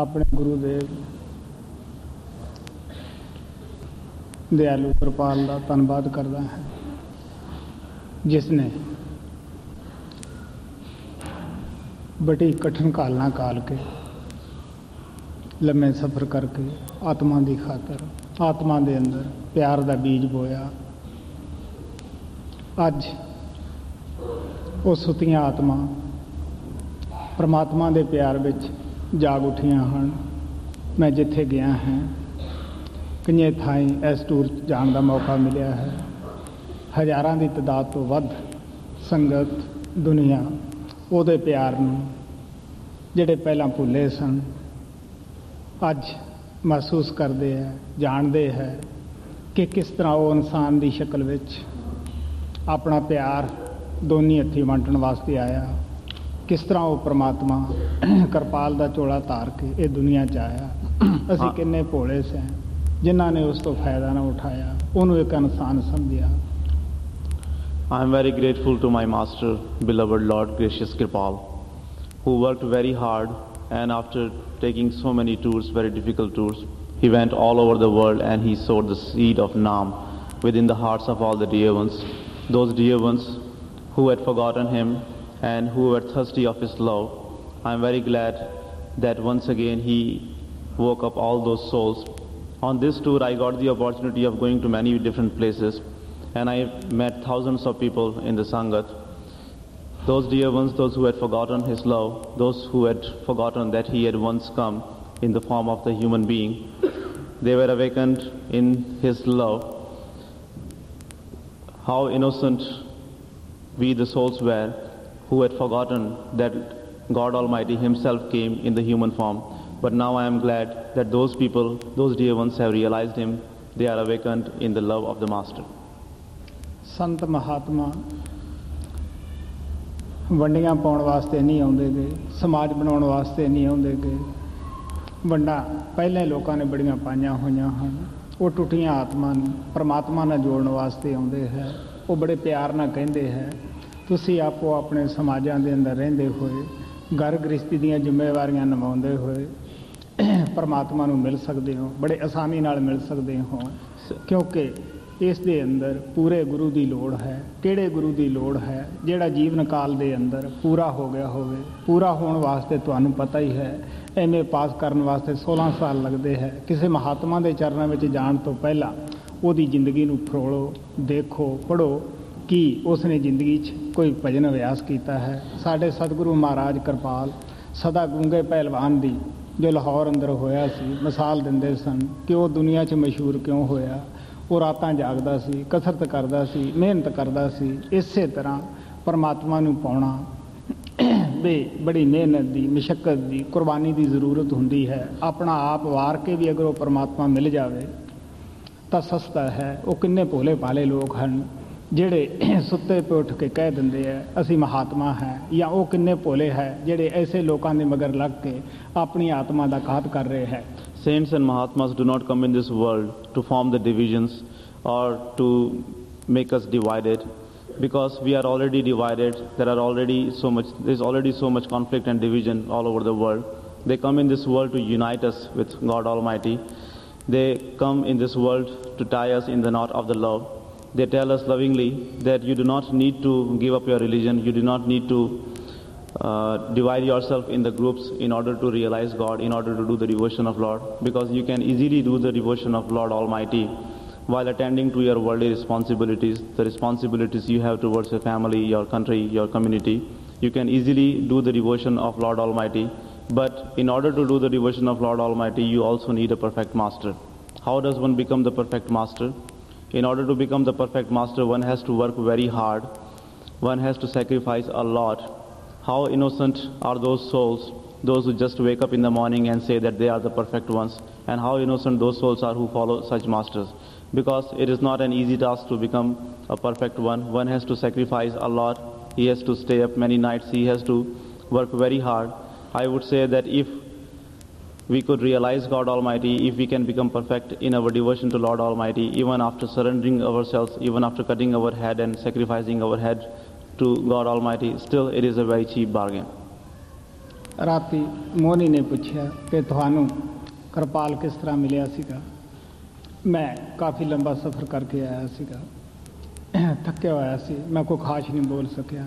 अपने गुरुदेव दयालु कृपाल का धनबाद करता है जिसने बड़ी कठिन कालना काल के लम्बे सफ़र करके आत्मा की खातर आत्मा के अंदर प्यार का बीज बोया। अज वो सुतियाँ आत्मा परमात्मा के प्यार विच जाग उठिया हैं। मैं जिथे गया है कई थाई इस टूर जाने का मौका मिला है। हज़ारां की तादाद तो वध संगत दुनिया उहदे प्यार नूं जिहड़े पहलां भुले सन अज महसूस करते हैं, जानते हैं कि किस तरह वो इंसान की शक्ल विच अपना प्यार दोनी हथी वंडण वास्ते आया, किस तरह वो परमात्मा कृपाल का झोला तार के ये दुनिया च आया। असी किन्ने भोले से जिन्हों ने उस तो फायदा ना उठाया, उन्होंने एक इंसान समझिया। I am very grateful to my master, beloved Lord Gracious Kripal, who worked very hard and after taking so many tours, very difficult tours, he went all over the world and he sowed the seed of Naam within the hearts of all the dear ones, those dear ones who had forgotten him and who were thirsty of his love. I am very glad that once again he woke up all those souls. On this tour I got the opportunity of going to many different places and I met thousands of people in the Sangat. Those dear ones, those who had forgotten his love, those who had forgotten that he had once come in the form of the human being, they were awakened in his love. How innocent we the souls were who had forgotten that God Almighty himself came in the human form. But now I am glad that those people, those dear ones have realized him. They are awakened in the love of the Master. Sant Mahatma ਵੰਡੀਆਂ ਪਾਉਣ ਵਾਸਤੇ ਨਹੀਂ ਆਉਂਦੇ ਗਏ, ਸਮਾਜ ਬਣਾਉਣ ਵਾਸਤੇ ਨਹੀਂ ਆਉਂਦੇ ਗਏ। ਵੰਡਾਂ ਪਹਿਲੇ ਲੋਕਾਂ ਨੇ ਬੜੀਆਂ ਪਾਈਆਂ ਹੋਈਆਂ ਹਨ, ਉਹ ਟੁੱਟੀਆਂ ਆਤਮਾ ਨੂੰ ਪਰਮਾਤਮਾ ਨਾਲ ਜੋੜਨ ਵਾਸਤੇ ਆਉਂਦੇ ਹੈ। ਉਹ ਬੜੇ ਪਿਆਰ ਨਾਲ ਕਹਿੰਦੇ ਹੈ ਤੁਸੀਂ ਆਪੋ ਆਪਣੇ ਸਮਾਜਾਂ ਦੇ ਅੰਦਰ ਰਹਿੰਦੇ ਹੋਏ ਘਰ ਗ੍ਰਸਤੀ ਦੀਆਂ ਜ਼ਿੰਮੇਵਾਰੀਆਂ ਨਿਭਾਉਂਦੇ ਹੋਏ ਪਰਮਾਤਮਾ ਨੂੰ ਮਿਲ ਸਕਦੇ ਹੋ, ਬੜੇ ਆਸਾਨੀ ਨਾਲ ਮਿਲ ਸਕਦੇ ਹੋ, ਕਿਉਂਕਿ ਇਸ ਦੇ ਅੰਦਰ ਪੂਰੇ ਗੁਰੂ ਦੀ ਲੋੜ ਹੈ। ਕਿਹੜੇ ਗੁਰੂ ਦੀ ਲੋੜ ਹੈ? ਜਿਹੜਾ ਜੀਵਨ ਕਾਲ ਦੇ ਅੰਦਰ ਪੂਰਾ ਹੋ ਗਿਆ ਹੋਵੇ। ਪੂਰਾ ਹੋਣ ਵਾਸਤੇ ਤੁਹਾਨੂੰ ਪਤਾ ਹੀ ਹੈ ਐਮਏ ਪਾਸ ਕਰਨ ਵਾਸਤੇ 16 ਸਾਲ ਲੱਗਦੇ ਹੈ। ਕਿਸੇ ਮਹਾਤਮਾ ਦੇ ਚਰਨਾਂ ਵਿੱਚ ਜਾਣ ਤੋਂ ਪਹਿਲਾਂ ਉਹਦੀ ਜ਼ਿੰਦਗੀ ਨੂੰ ਫਰੋਲੋ, ਦੇਖੋ, ਪੜ੍ਹੋ कि उसने जिंदगी कोई भजन अभ्यास किया है। साढ़े सतगुरु महाराज कृपाल सदा गूंगे पहलवान दी जो लाहौर अंदर होया सी मिसाल दिंदे सन कि वो दुनिया च मशहूर क्यों होया। वो रातां जागदा सी, कसरत करदा सी, मेहनत करदा सी। इसे तरह परमात्मा नूं पाउणा बे बड़ी मेहनत दी, मशक्कत दी, कुर्बानी दी जरूरत हुंदी है। अपना आप वार के भी अगर वो परमात्मा मिल जावे तां सस्ता है। वो किन्ने भोले भाले लोग हन ਜਿਹੜੇ ਸੁੱਤੇ ਪਏ ਉੱਠ ਕੇ ਕਹਿ ਦਿੰਦੇ ਹੈ ਅਸੀਂ ਮਹਾਤਮਾ ਹੈ, ਜਾਂ ਉਹ ਕਿੰਨੇ ਭੋਲੇ ਹੈ ਜਿਹੜੇ ਐਸੇ ਲੋਕਾਂ ਦੇ ਮਗਰ ਲੱਗ ਕੇ ਆਪਣੀ ਆਤਮਾ ਦਾ ਘਾਤ ਕਰ ਰਹੇ ਹੈ। Saints and mahatmas do not come in this world to form the divisions or to make us divided because we are already divided. There are already so much, there is already so much conflict and division all over the world. They come in this world to unite us with God almighty. They come in this world to tie us in the knot of the love. They tell us lovingly that you do not need to give up your religion, you do not need to divide yourself in the groups in order to realize God, in order to do the devotion of Lord, because you can easily do the devotion of Lord Almighty while attending to your worldly responsibilities, the responsibilities you have towards your family, your country, your community. You can easily do the devotion of Lord Almighty, but in order to do the devotion of Lord Almighty, you also need a perfect master. How does one become the perfect master? In order to become the perfect master, one has to work very hard. One has to sacrifice a lot. How innocent are those souls, those who just wake up in the morning and say that they are the perfect ones, and how innocent those souls are who follow such masters. Because it is not an easy task to become a perfect one. One has to sacrifice a lot. He has to stay up many nights. He has to work very hard. I would say that if we could realize God Almighty, if we can become perfect in our devotion to Lord Almighty, even after surrendering ourselves, even after cutting our head and sacrificing our head to God Almighty, still it is a very cheap bargain. राती मोहनी ने पूछा कि थानू कृपाल किस तरह मिलिया सीगा। मैं काफ़ी लंबा सफ़र करके आया सीगा, थक्या होया सी, मैं कोई खास नहीं बोल सकिया।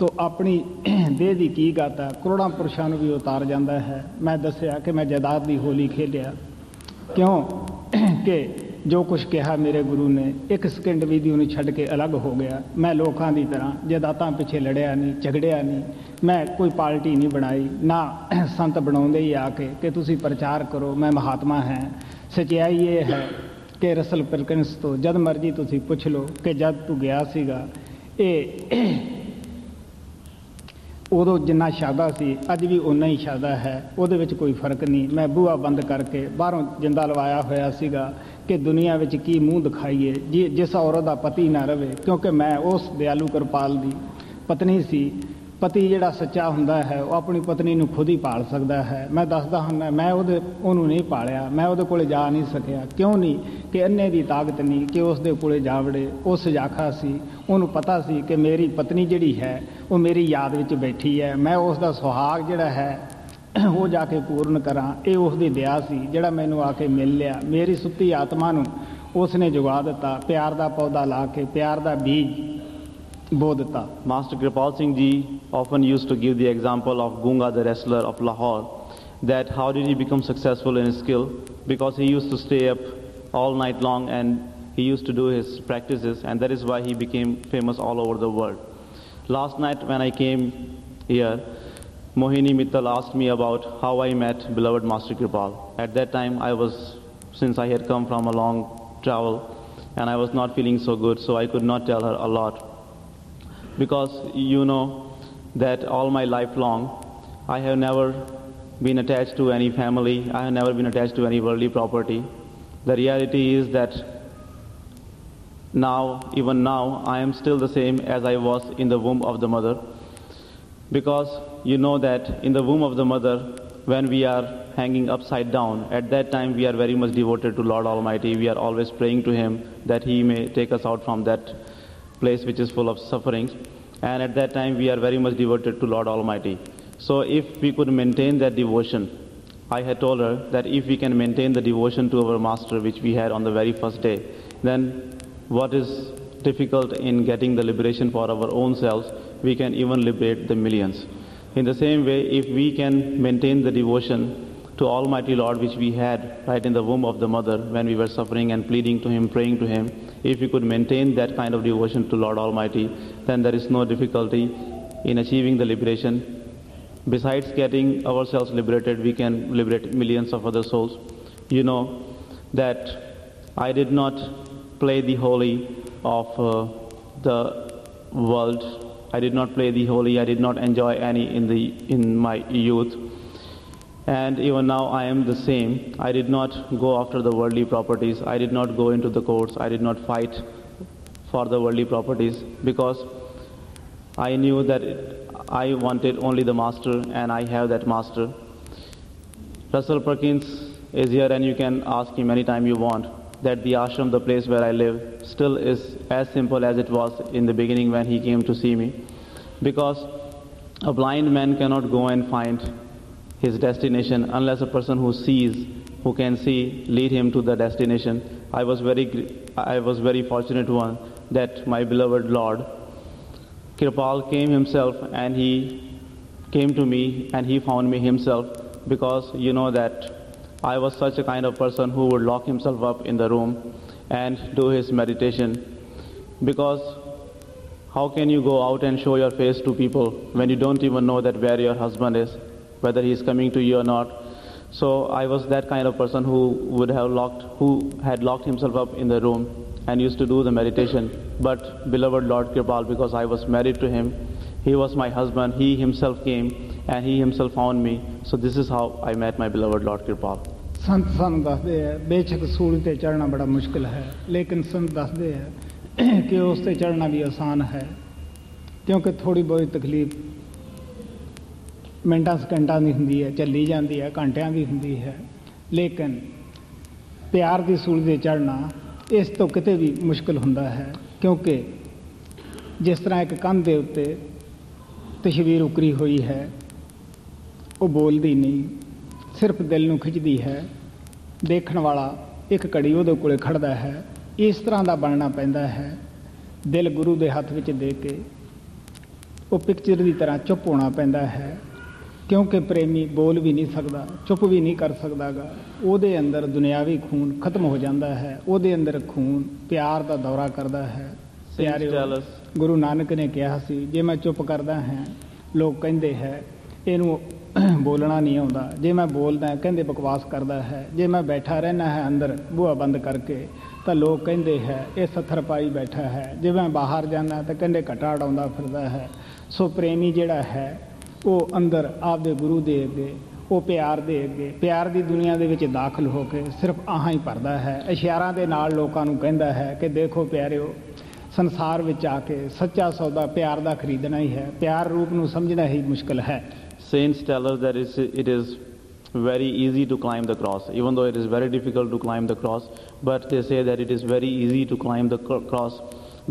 तो अपनी देह की की गाता करोड़ों पुरुषों भी उतार जाता है। मैं दस्या कि मैं जायदाद की होली खेलिया, क्यों कि जो कुछ कहा मेरे गुरु ने एक सेकेंड भी उन्हें छड़ के अलग हो गया। मैं लोगों की तरह जायदादां पिछे लड़िया नहीं, झगड़िया नहीं, मैं कोई पार्टी नहीं बनाई, ना संत बनाते ही आके कि तुसी प्रचार करो मैं महात्मा है। सच्चाई ये है कि रसल पिलकिंस तो जद मर्जी तुसी पूछ लो कि जद तू गया सीगा उदों जिन्ना शादा सी अज भी उन्ना ही शादा है, उहदे विच कोई फर्क नहीं। मैं बूहा बंद करके बाहरों जिंदा लवाया होया सीगा कि दुनिया विच की मूँह दिखाइए जी जिस औरत का पति ना रवे, क्योंकि मैं उस दयालू कृपाल की पत्नी सी। पति जिहड़ा सच्चा हुंदा है वह अपनी पत्नी नूं खुद ही पाल सकदा है। मैं दसदा हुंदा मैं उहनूं नहीं पालिया, मैं उहदे कोले जा नहीं सकिया, क्यों नहीं कि अन्ने दी ताकत नहीं कि उसदे कोले जावड़े। उह सजाखा सी, उहनूं पता सी कि मेरी पत्नी जिहड़ी है वह मेरी याद विच बैठी है, मैं उसदा सुहाग जिहड़ा है वो जाके पूर्ण करा। ये उसकी दया सी जिहड़ा मैनूं आके मिल लिया, मेरी सुत्ती आत्मा नूं उसने जगा दिता, प्यार का पौधा ला के प्यार का बीज बो दिता। Master Kripal Singh Ji often used to give the example of Gunga the wrestler of Lahore, that how did he become successful in his skill, because he used to stay up all night long and he used to do his practices, and that is why he became famous all over the world. Last night when I came here, Mohini Mittal asked me about how I met beloved Master Kripal. At that time I was, since I had come from a long travel and I was not feeling so good, so I could not tell her a lot. Because you know that all my life long I have never been attached to any family, I have never been attached to any worldly property. The reality is that now, even now, I am still the same as I was in the womb of the mother. Because you know that in the womb of the mother, when we are hanging upside down, at that time we are very much devoted to Lord Almighty. We are always praying to Him that He may take us out from that place which is full of sufferings, and at that time we are very much devoted to Lord Almighty. So if we could maintain that devotion, I had told her that if we can maintain the devotion to our Master which we had on the very first day, then what is difficult in getting the liberation for our own selves, we can even liberate the millions. In the same way, if we can maintain the devotion to Almighty Lord which we had right in the womb of the mother when we were suffering and pleading to Him, praying to Him, if we could maintain that kind of devotion to Lord Almighty, then there is no difficulty in achieving the liberation. Besides getting ourselves liberated, we can liberate millions of other souls. You know that I did not play the holy of the world. I did not play the holy. I did not enjoy any in my youth. And even now I am the same. I did not go after the worldly properties. I did not go into the courts. I did not fight for the worldly properties, because I knew that I wanted only the Master, and I have that Master. Russell Perkins is here, and you can ask him anytime you want, that the ashram, the place where I live, still is as simple as it was in the beginning when he came to see me. Because a blind man cannot go and find his destination unless a person who sees, who can see, lead him to the destination. I was very fortunate one that my beloved Lord Kripal came himself, and he came to me and he found me himself, because you know that I was such a kind of person who would lock himself up in the room and do his meditation. Because how can you go out and show your face to people when you don't even know that where your husband is, whether he is coming to you or not? So I was that kind of person who had locked himself up in the room and used to do the meditation. But beloved Lord Kripal, because I was married to him, he was my husband, he himself came and he himself found me. So this is how I met my beloved Lord Kirpal. संत संत दसदे है बेशक सूली ते चढ़ना बड़ा मुश्किल है, लेकिन संत दसदे है कि उस ते चढ़ना भी आसान है, क्योंकि थोड़ी बहुत तकलीफ मिनटा सेकंडा की होंगी है, चली जाती है, घंटिया की होंगी है, लेकिन प्यार की सूली ते चढ़ना इस तो किते भी मुश्किल होंदा है, क्योंकि जिस तरह एक कंध के उत्ते तस्वीर उकरी हुई है, वो बोलती नहीं, सिर्फ दिल नूं खिचदी है, देखण वाला एक घड़ी उहदे कोले खड़दा है, इस तरह का बनना पैंदा है। दिल गुरु के हथ विच दे के वो पिक्चर की तरह चुप होना पैंदा है, क्योंकि प्रेमी बोल भी नहीं सकता, चुप भी नहीं कर सकता गा, उहदे अंदर दुनियावी खून खत्म हो जाता है, उहदे अंदर खून प्यार का दौरा करता है। प्यारे गुरु नानक ने कहा सी, जे मैं चुप करदा हां लोग कहंदे है इहनूं बोलना नहीं आता, जे मैं बोलदा कहंदे बकवास करदा है, जे मैं बैठा रहना है अंदर बूहा बंद करके तो लोग कहंदे है ये सत्थर पाई बैठा है, जे मैं बाहर जाना तो कहंदे घटा उड़ा फिरदा है। सो प्रेमी जिहड़ा है वो अंदर आपदे गुरु दे अगे, वो प्यार दे अगे, प्यार की दुनिया दे विच दाखिल होकर सिर्फ आह ही भरदा है, इशारा दे नाल लोकां नूं कहंदा है कि देखो प्यारिओ, संसार विच आके सच्चा सौदा प्यार दा खरीदना ही है, प्यार रूप नूं समझना ही मुश्किल है। Saints tell us that it is very easy to climb the cross, even though it is very difficult to climb the cross, but they say that it is very easy to climb the cross,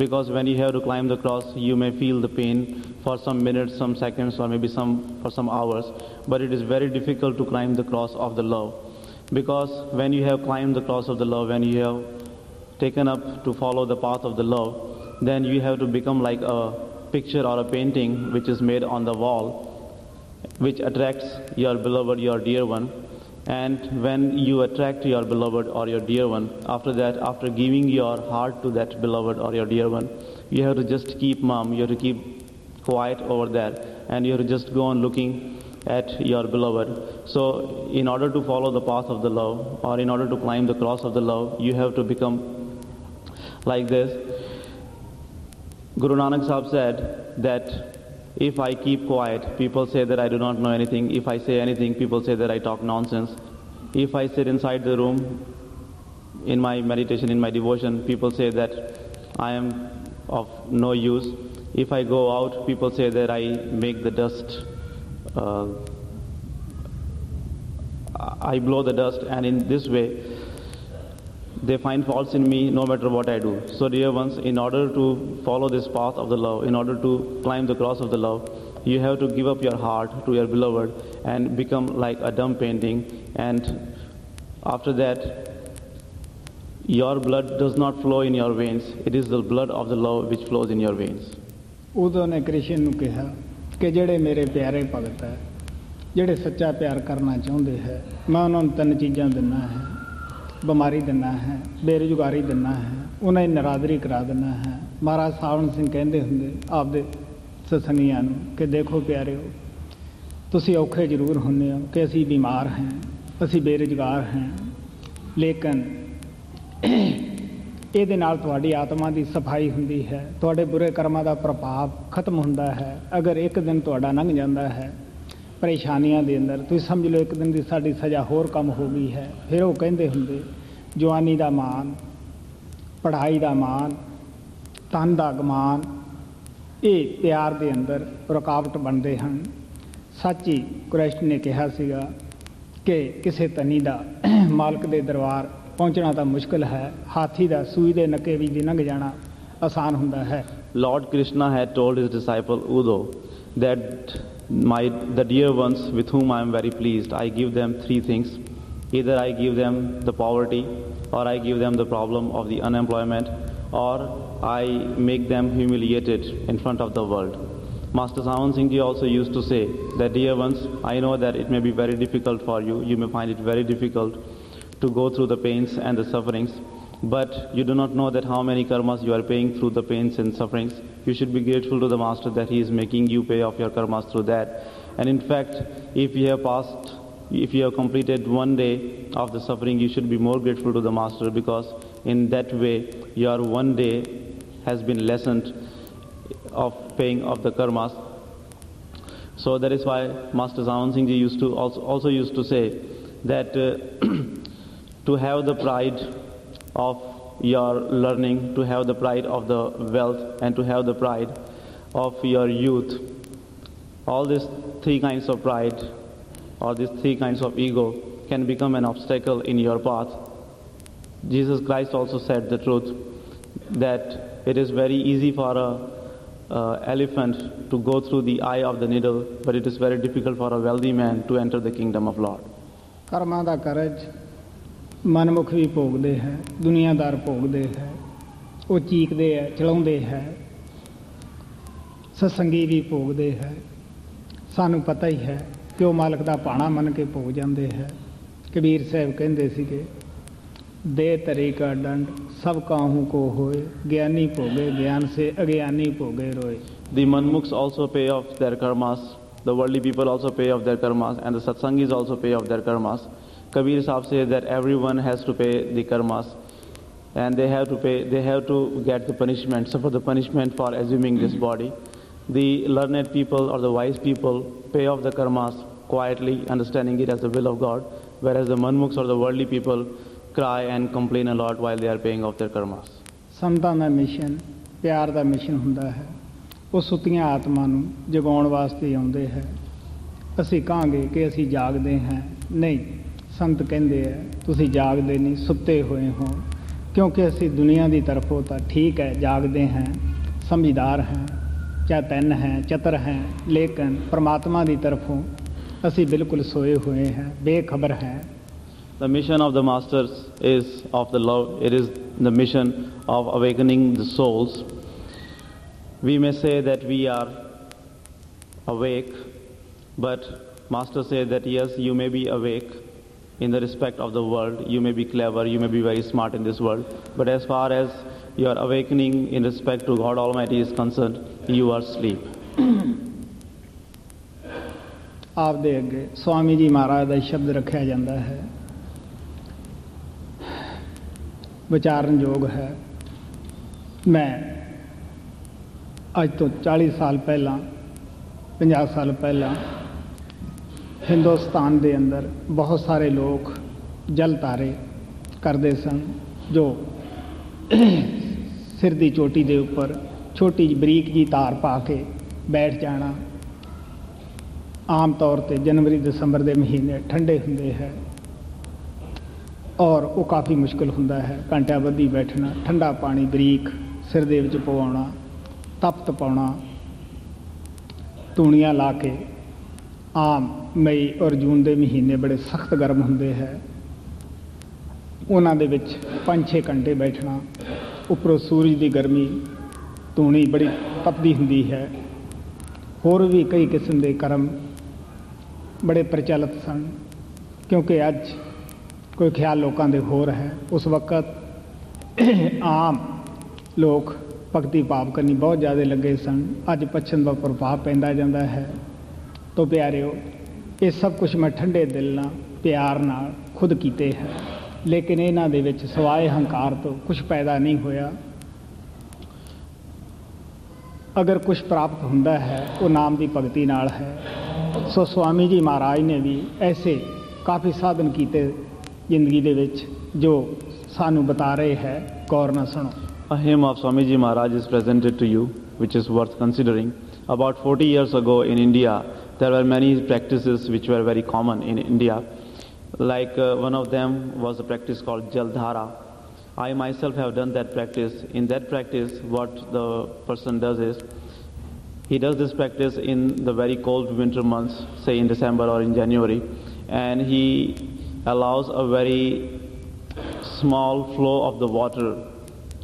because when you have to climb the cross, you may feel the pain for some minutes, some seconds, or maybe for some hours, but it is very difficult to climb the cross of the love, because when you have climbed the cross of the love, when you have taken up to follow the path of the love, then you have to become like a picture or a painting which is made on the wall, which attracts your beloved, your dear one. And when you attract your beloved or your dear one, after that, after giving your heart to that beloved or your dear one, you have to just keep mum, you have to keep quiet over there, and you have to just go on looking at your beloved. So in order to follow the path of the love, or in order to climb the cross of the love, you have to become like this. Guru Nanak Sahib said that if I keep quiet, people say that I do not know anything. If I say anything, people say that I talk nonsense. If I sit inside the room in my meditation, in my devotion, people say that I am of no use. If I go out, people say that I make the dust, I blow the dust, and in this way they find faults in me no matter what I do. So dear ones, in order to follow this path of the love, in order to climb the cross of the love, you have to give up your heart to your beloved and become like a dumb painting. And after that, your blood does not flow in your veins. It is the blood of the love which flows in your veins. Udone Krishna nu keha ke jehde mere pyare bhagt hai, jehde sacha pyar karna chaਹੁੰਦੇ hai, main ਉਹਨਾਂ ਨੂੰ ਤਿੰਨ ਚੀਜ਼ਾਂ ਦਿੰਨਾ ਹੈ, बीमारी देना है, बेरोजगारी देना है, उन्हें नरादरी करा देना है। महाराज सावन सिंह कहते होंगे आपके सत्संगियां कि देखो प्यारे हो, तुसी औखे जरूर होंगे हो कि असी बीमार हैं, असी बेरोजगार हैं, लेकिन ये थोड़ी आत्मा की सफाई होंगी है, थोड़े बुरे कर्मां का प्रभाव खत्म होंदा है। अगर एक दिन थोड़ा लंघ जाता है परेशानियां दे अंदर, तुसीं समझ लो एक दिन दी साडी सज़ा होर कम हो गई है। फिर वो कहंदे हुंदे जवानी दा मान, पढ़ाई दा मान, तन दा गमान, ये प्यार दे अंदर रुकावट बनदे हन। सच्ची कृष्ण ने कहा सीगा कि किसी तनी दा मालक दे दरबार पहुंचना तो मुश्किल है, हाथी दा सूई दे नक्के विच दी लंघ जाना आसान हुंदा है। Lord Krishna had told his disciple Udho that the dear ones with whom I am very pleased, I give them three things. Either I give them the poverty, or I give them the problem of the unemployment, or I make them humiliated in front of the world. Master Sawan Singh Ji also used to say that, dear ones, I know that it may be very difficult for you, you may find it very difficult to go through the pains and the sufferings, but you do not know that how many karmas you are paying through the pains and sufferings. You should be grateful to the Master that he is making you pay off your karmas through that. And in fact, if you have completed one day of the suffering, you should be more grateful to the Master, because in that way your one day has been lessened of paying off the karmas. So that is why Master Zawan Singh Ji used to also used to say that to have the pride of your learning, to have the pride of the wealth, and to have the pride of your youth, all these three kinds of pride or these three kinds of ego can become an obstacle in your path. Jesus Christ also said the truth, that it is very easy for an elephant to go through the eye of the needle, but it is very difficult for a wealthy man to enter the kingdom of Lord. Karma da karaj manmukh vi bhogde hai, duniyadar bhogde hai, oh cheekde hai, chalaunde hai, satsangi vi bhogde hai, sanu pata hi hai ਕਿ ਉਹ ਮਾਲਕ ਦਾ ਭਾਣਾ ਮੰਨ ਕੇ ਭੋਗ ਜਾਂਦੇ ਹੈ। ਕਬੀਰ ਸਾਹਿਬ ਕਹਿੰਦੇ ਸੀਗੇ, ਦੇ ਤਰੀ ਕਾ ਡੰਡ ਸਭ ਕਾਹੂ ਕੋ ਹੋਏ, ਗਿਆਨੀ ਭੋਗੇ ਗਿਆਨ ਸੇ ਅਗਿਆਨੀ ਭੋਗੇ ਰੋਏ। The manmukhs also pay off their karmas, the worldly people also pay off their karmas, and the satsangis also pay off their karmas. Kabir Sahib says that everyone has to pay the karmas, and they have to pay, they have to get the punishment, suffer the punishment for assuming this body. The learned people or the wise people pay off the karmas quietly, understanding it as the will of God, whereas the manmukhs or the worldly people cry and complain a lot while they are paying off their karmas. Samta da mission, pyar da mission hunda hai. Oh sutiyan atma nu jagaun vaste aunde hai. Assi kahange ke assi jaagde hain, nahi. Sant kehnde hai tusi jaagde nahi, sutte hoye ho, kyunki assi duniya di tarfon ta theek hai, jaagde hain, samjhdar hain, चैतन हैं, चतर हैं, लेकिन परमात्मा की तरफों असी बिल्कुल सोए हुए हैं, बेखबर हैं। The mission of the masters is of the love. It is the mission of awakening the souls. We may say that we are awake, but Master said that yes, you may be awake in the respect of the world. You may be clever, you may be very smart in this world, but as far as your awakening in respect to God Almighty is concerned, you are asleep. आप दे अगे स्वामी जी महाराज का शब्द रखा जाता है, विचारण योग है। मैं आज तो 40 साल पहला, 50 साल पहला हिंदुस्तान के अंदर बहुत सारे लोग जल तारे करते सन, जो सिर की चोटी के उपर छोटी जी बरीक जी तार पा के बैठ जाना। आम तौर पर जनवरी दिसंबर के महीने ठंडे होंगे है और वो काफ़ी मुश्किल होंगे है, घंटा बधी बैठना, ठंडा पानी बरीक सिर दे विच पवाना, तप तपाना, तूणियाँ ला के। आम मई और जून के महीने बड़े सख्त गर्म होंगे है, उन्हां दे विच 5-6 घंटे बैठना, उपरों सूरज की गर्मी, धूनी बड़ी तपदी हुंदी है। होर भी कई किस्म के कर्म बड़े प्रचलित सन, क्योंकि अज कोई ख्याल लोगों के होर है। उस वक्त आम लोग भगती भाव करनी बहुत ज़्यादा लगे सन। अज पछम का प्रभाव पैंदा जाता है। तो प्यारिओ, ये सब कुछ मैं ठंडे दिल नाल प्यार नाल खुद कीते है, लेकिन इन्हां दे विच सवाए हंकार तो कुछ पैदा नहीं होया। अगर कुछ प्राप्त हुंदा है वो नाम की भगती नाल है। सो स्वामी जी महाराज ने भी ऐसे काफ़ी साधन किए जिंदगी दे विच, जो सानू बता रहे हैं, गौर ना सुनो। A hymn of Swami Ji Maharaj is presented to you, which is worth considering. About 40 years ago in India, there were many practices which were very common in India. Like one of them was a practice called Jaldhara. I myself have done that practice. In that practice, what the person does is, he does this practice in the very cold winter months, say in December or in January, and he allows a very small flow of the water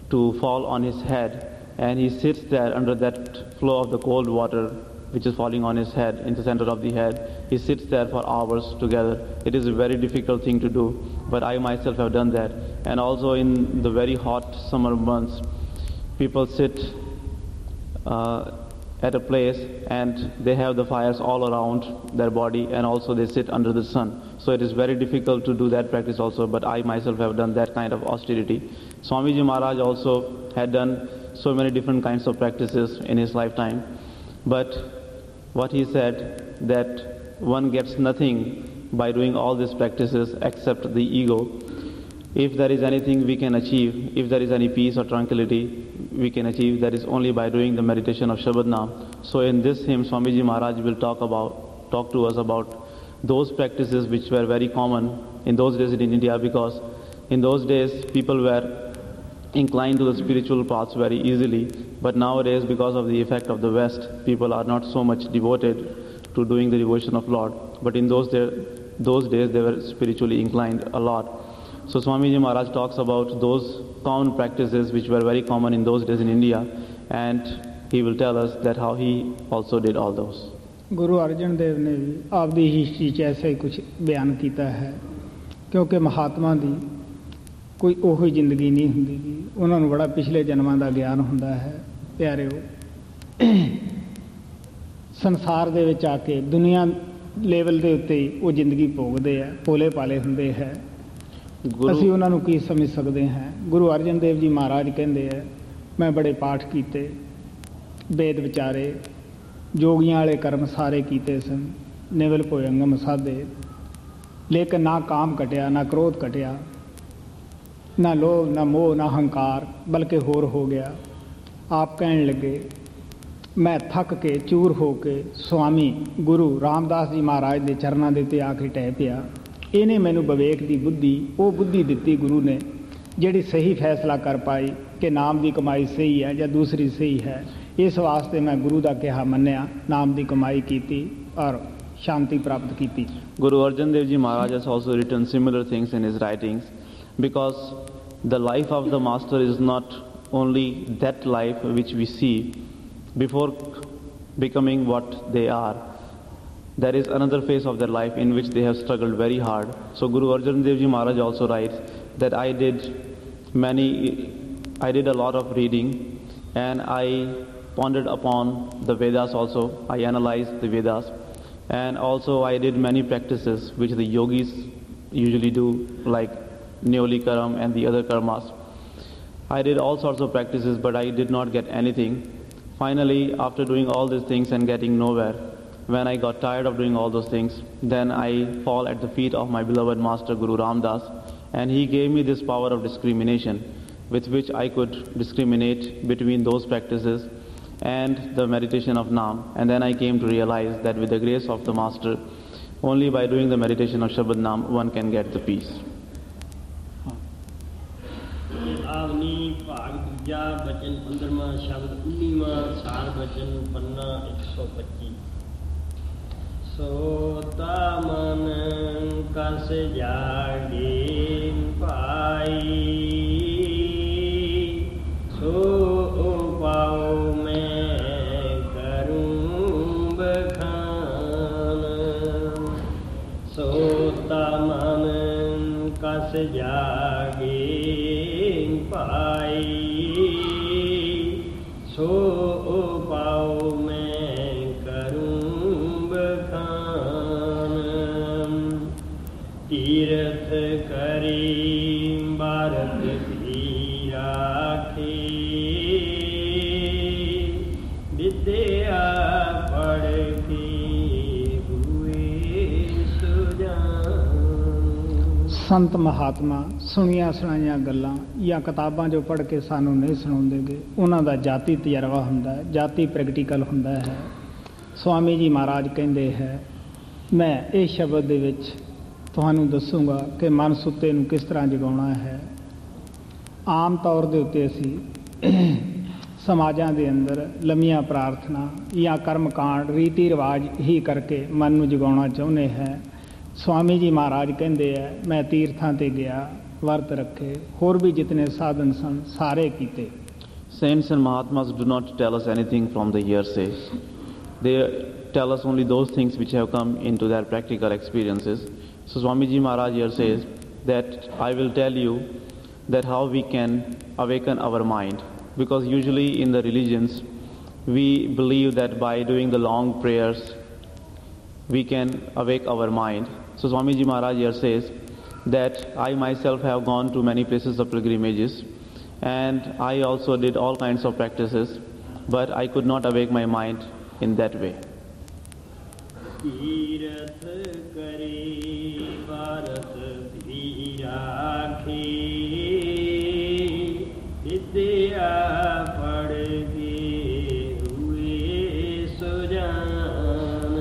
to fall on his head, and he sits there under that flow of the cold water which is falling on his head, in the center of the head. He sits there for hours together. It is a very difficult thing to do, but I myself have done that. And also in the very hot summer months, people sit at a place and they have the fires all around their body, and also they sit under the sun. So it is very difficult to do that practice also, but I myself have done that kind of austerity. Swami Ji Maharaj also had done so many different kinds of practices in his lifetime, but what he said that one gets nothing by doing all these practices except the ego. If there is anything we can achieve, if there is any peace or tranquility we can achieve, that is only by doing the meditation of Shabad Naam. So in this hymn, Swamiji Maharaj will talk to us about those practices which were very common in those days in India, because in those days people were inclined to the spiritual paths very easily, but nowadays because of the effect of the West, people are not so much devoted to doing the devotion of Lord, but in those days they were spiritually inclined a lot. So Swamiji Maharaj talks about those common practices which were very common in those days in India, and he will tell us that how he also did all those. Guru Arjan Dev ने भी आपकी history च ऐसा ही कुछ बयान किया है क्योंकि महात्मा की कोई ओही जिंदगी नहीं होती गी उन्होंने बड़ा पिछले जन्मां का ज्ञान होता है प्यारे वो संसार दे विच आके दुनिया लेवल के उत्ते वो जिंदगी भोगते है भोले पाले होंदे है असीं उन्हां नूं की समझ सकते हैं गुरु अर्जन देव जी महाराज कहंदे है मैं बड़े पाठ कीते वेद विचारे जोगियां वाले कर्म सारे कीते सन निवल भोयंगम साधे लेकिन ना काम कटिया ना क्रोध कटिया ना लोभ ना मोह ना हंकार बल्कि होर हो गया। आप कहने लगे मैं थक के चूर हो के स्वामी गुरु रामदास जी महाराज के चरणों के आखिरी टह पिया इन्हें मैनू विवेक की बुद्धि वो बुद्धि दिती गुरु ने जिहड़ी सही फैसला कर पाई कि नाम की कमाई सही है या दूसरी सही है इस वास्ते मैं गुरु का कहा मन्या नाम की कमाई की और शांति प्राप्त की। Guru Arjan Dev Ji Maharaj has also written similar things in his writings, because the life of the master is not only that life which we see before becoming what they are. There is another phase of their life in which they have struggled very hard. So Guru Arjan Dev Ji Maharaj also writes that I did a lot of reading and I pondered upon the Vedas also. I analyzed the Vedas, and also I did many practices which the yogis usually do, like Neoli Karam and the other karmas. I did all sorts of practices, but I did not get anything. Finally, after doing all these things and getting nowhere, when I got tired of doing all those things, then I fall at the feet of my beloved master Guru Ramdas, and he gave me this power of discrimination with which I could discriminate between those practices and the meditation of Naam. And then I came to realize that with the grace of the Master, only by doing the meditation of Shabad Naam one can get the peace. जागे पाई सो पाओ मैं करूं बखान तीर्थ करी भारत की राखे विद्या पढ़ के संत महात्मा सुनिया सुनाइया गल्लां या किताबां जो पढ़ के सानू नहीं सुनाउंदे गे उन्हां दा जाती तजर्बा हुंदा है जाती प्रैक्टिकल हुंदा है। स्वामी जी महाराज कहंदे है मैं इस शब्द दे विच तुहानू दसूंगा कि मन सुत्ते नू किस तरह जगाउणा है। आम तौर दे उत्ते असीं समाजां दे अंदर लम्मीआं प्रार्थना या कर्मकांड रीति रिवाज ही करके मन नू जगाउणा चाहुंदे है। स्वामी जी महाराज कहते हैं मैं तीर्थां ते गया वर्त रखे होर भी जितने साधन सन सारे कीते। Saints and Mahatmas do not tell us anything from the hearsays. They tell us only those things which have come into their practical experiences. So Swamiji Maharaj here says that I will tell you that how we can awaken our mind, because usually in the religions we believe that by doing the long prayers we can awake our mind. So Swamiji Maharaj here says that I myself have gone to many places of pilgrimages, and I also did all kinds of practices, but I could not awake my mind in that way. Tirath करे भारत भी राखे विद्या पढ़ के हुए सुजान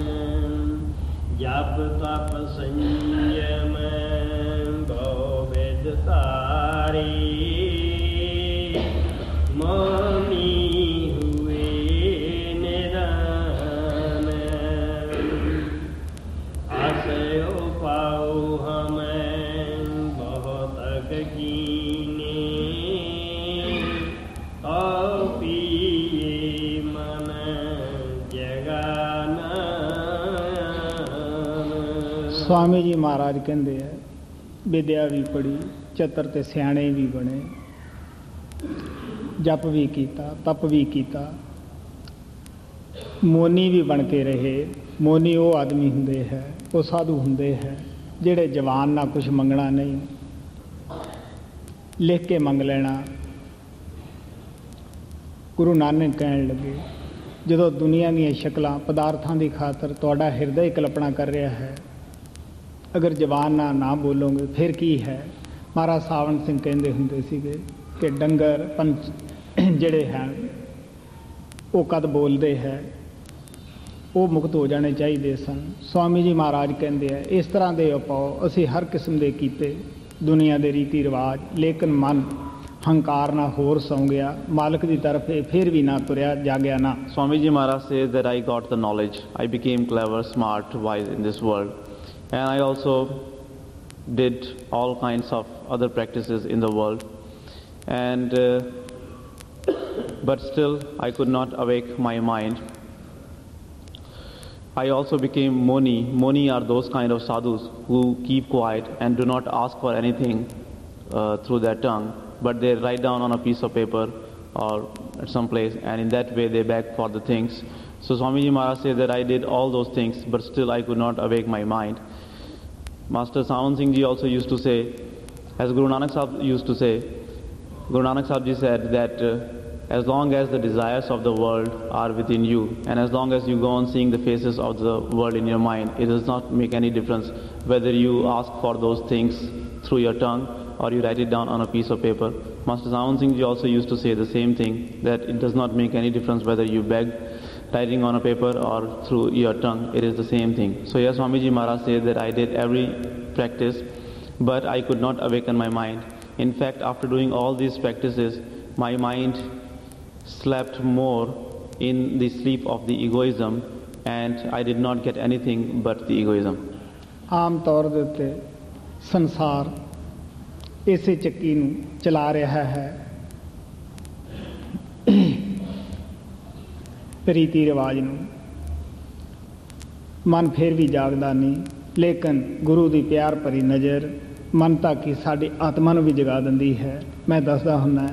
जप तप संयम भवद तारे स्वामी जी महाराज कहते हैं विद्या भी पढ़ी चतर ते स्याणे भी बने जप भी किया तप भी किया मोनी भी बन के रहे। मोनी वो आदमी हुंदे है वो साधु हुंदे है जेड़े जवान ना कुछ मंगना नहीं लिख के मंग लेना। गुरु नानक कहण लगे जदों दुनिया दी शकलां पदार्थां दी खातर तुहाडा हिरदे कल्पना कर रहा है अगर जवान ना बोलोगे फिर की है। महाराज सावन सिंह कहते होंगे सीगे कि डंगर पंच जड़े हैं वो कद बोलते हैं वो मुक्त हो जाने चाहिए सन। स्वामी जी महाराज कहते हैं इस तरह के उपाओ असी हर किस्म के किते दुनिया के रीति रिवाज लेकिन मन हंकार ना होर सौ गया मालिक की तरफ फिर भी ना तुरया जा गया ना। स्वामी जी महाराज says that I got the knowledge, I became clever, smart, wise in this world. And I also did all kinds of other practices in the world, and but still I could not awake my mind. I also became moni. Moni are those kind of sadhus who keep quiet and do not ask for anything through their tongue, but they write down on a piece of paper or at some place, and in that way they beg for the things. So Swamiji Maharaj said that I did all those things, but still I could not awake my mind. Master Sawan Singh Ji also used to say, as Guru Nanak Sahib used to say, Guru Nanak Sahib Ji said that as long as the desires of the world are within you, and as long as you go on seeing the faces of the world in your mind, it does not make any difference whether you ask for those things through your tongue or you write it down on a piece of paper. Master Sawan Singh Ji also used to say the same thing, that it does not make any difference whether you beg, writing on a paper or through your tongue, it is the same thing. So yes, Swamiji Maharaj said that I did every practice, but I could not awaken my mind. In fact, after doing all these practices, my mind slept more in the sleep of the egoism, and I did not get anything but the egoism. आम तौर देते संसार ऐसे चक्की नूं चला रहा है रीति रिवाज नूं मन फिर भी जागदा नहीं लेकिन गुरु की प्यार भरी नज़र मन ताकी साड़ी आत्मा नूं भी जगा दिंदी है। मैं दसदा हुंदा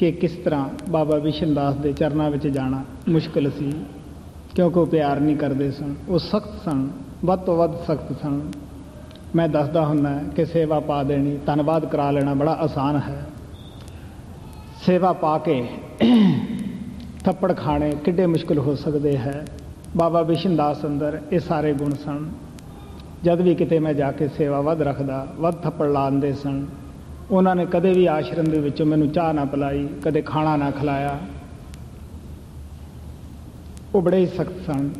कि किस तरह बाबा बिशन दास दे चरनां विच जाना मुश्किल सी क्योंकि वह प्यार नहीं करते सन वो सख्त सन वध तो वध सख्त सन। मैं दसदा हुंदा कि सेवा पा देनी धन्नवाद करा लेना बड़ा आसान है सेवा पा के थप्पड़ खाने किड्डे मुश्किल हो सकते हैं। बाबा बिशन दास अंदर ये सारे गुण सन जद भी किते मैं जाके सेवा वध रखदा वध थप्पड़ लांदे सन। उन्होंने कदे भी आश्रम दे विचों मैनूं चाह ना पिलाई कदे खाना ना खिलाया वो बड़े ही सख्त सन।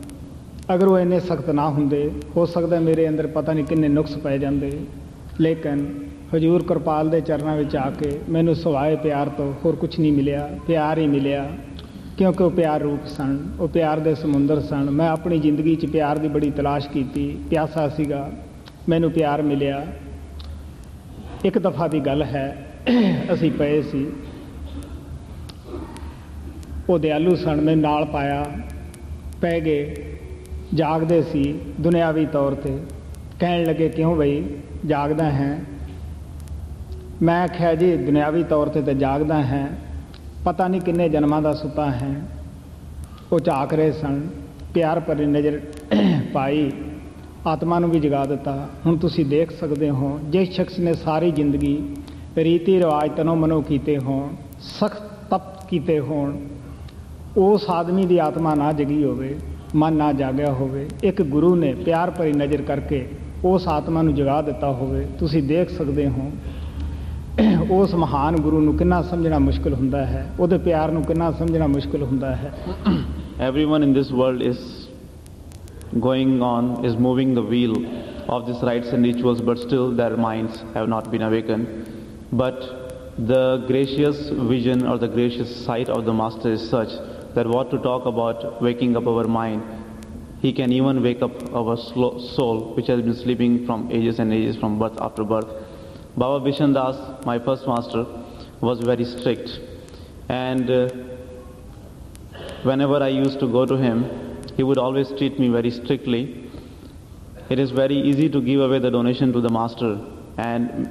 अगर वो इन्ने सख्त ना हुंदे हो सकता मेरे अंदर पता नहीं किन्ने नुक्स पै जांदे लेकिन हजूर कृपाल दे चरनां विच आके मैनूं सवाए प्यार तो होर कुछ नहीं मिलिया प्यार ही मिलिया क्योंकि वह प्यार रूप सन वह प्यार दे समुंदर सन। मैं अपनी जिंदगी च प्यार की बड़ी तलाश की प्यासा सीगा मैनू प्यार मिलिया। एक दफ़ा की गल है असी पे सी वो दयालू सन मैं नाल पाया पै गए जागदे सी दुनियावी तौर पर कहन लगे क्यों बई जागदा है। मैं आख्या जी दुनियावी तौर पर तो जागदा है पता नहीं किन्ने जन्मां दा सुता है वो झाक रहे सन प्यार भरी नज़र पाई आत्मा नूं भी जगा दिता। हुण तुसीं देख सकते हो जिस शख्स ने सारी जिंदगी रीति रिवाज तनों मनो कीते हो सख्त तप कीते होण उस आदमी की आत्मा ना जगी होवे मन ना जागया होवे, एक गुरु ने प्यार भरी नज़र करके उस आत्मा नूं जगा दिता होवे। तुसीं देख सकते हो उस महान गुरु नूं कितना समझना मुश्किल हुंदा है, उहदे प्यार नूं कितना समझना मुश्किल हुंदा है। Everyone in this world is going on, is moving the wheel of these rites and rituals, but still their minds have not been awakened. But the gracious vision or the gracious sight of the Master is such that what to talk about waking up our mind, he can even wake up our soul which has been sleeping from ages and ages, from birth after birth. Baba Bishan Das, my first master, was very strict, and whenever I used to go to him, he would always treat me very strictly. It is very easy to give away the donation to the Master and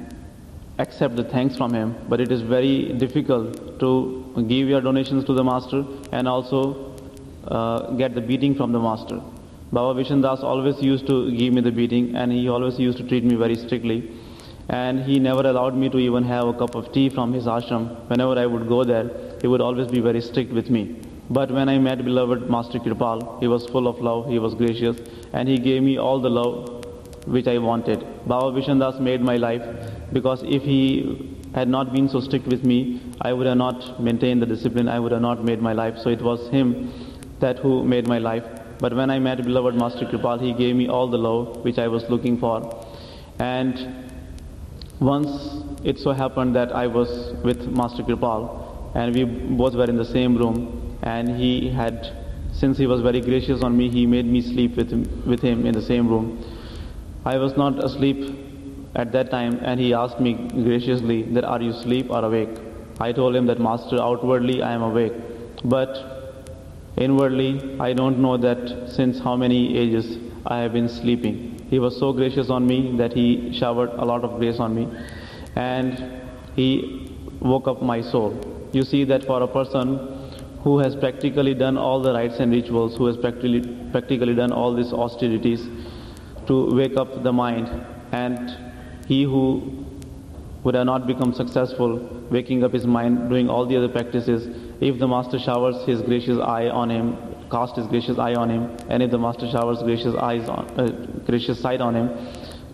accept the thanks from him, but it is very difficult to give your donations to the Master and also get the beating from the Master. Baba Bishan Das always used to give me the beating, and he always used to treat me very strictly, and he never allowed me to even have a cup of tea from his ashram. Whenever I would go there, he would always be very strict with me. But when I met beloved Master Kirpal, he was full of love, he was gracious, and he gave me all the love which I wanted. Baba Bishan Das made my life, because if he had not been so strict with me, I would have not maintained the discipline, I would have not made my life. So it was him that who made my life. But when I met beloved Master Kirpal, he gave me all the love which I was looking for. And once it so happened that I was with Master Kirpal, and we both were in the same room. And he had, since he was very gracious on me, he made me sleep with him in the same room. I was not asleep at that time, and he asked me graciously that, are you asleep or awake? I told him that, Master, outwardly I am awake, but inwardly I don't know that since how many ages I have been sleeping. He was so gracious on me that he showered a lot of grace on me, and he woke up my soul. You see that for a person who has practically done all the rites and rituals, who has practically done all these austerities to wake up the mind, and he who would have not become successful waking up his mind, doing all the other practices, if the Master showers his gracious eye on him, cast his gracious eye on him, and if the Master showers gracious sight on him,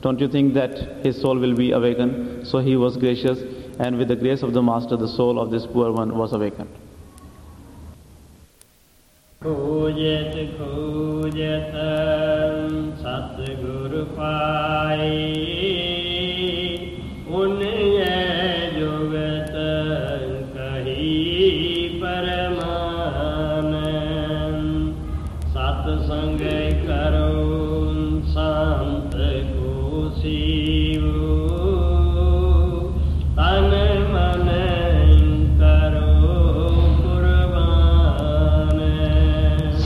don't you think that his soul will be awakened? So he was gracious, and with the grace of the Master, the soul of this poor one was awakened. Kujatam Satguru Pai Unye Jogatan Kahi Paramanam Sat Sangai Karon Sant Kusivu Tan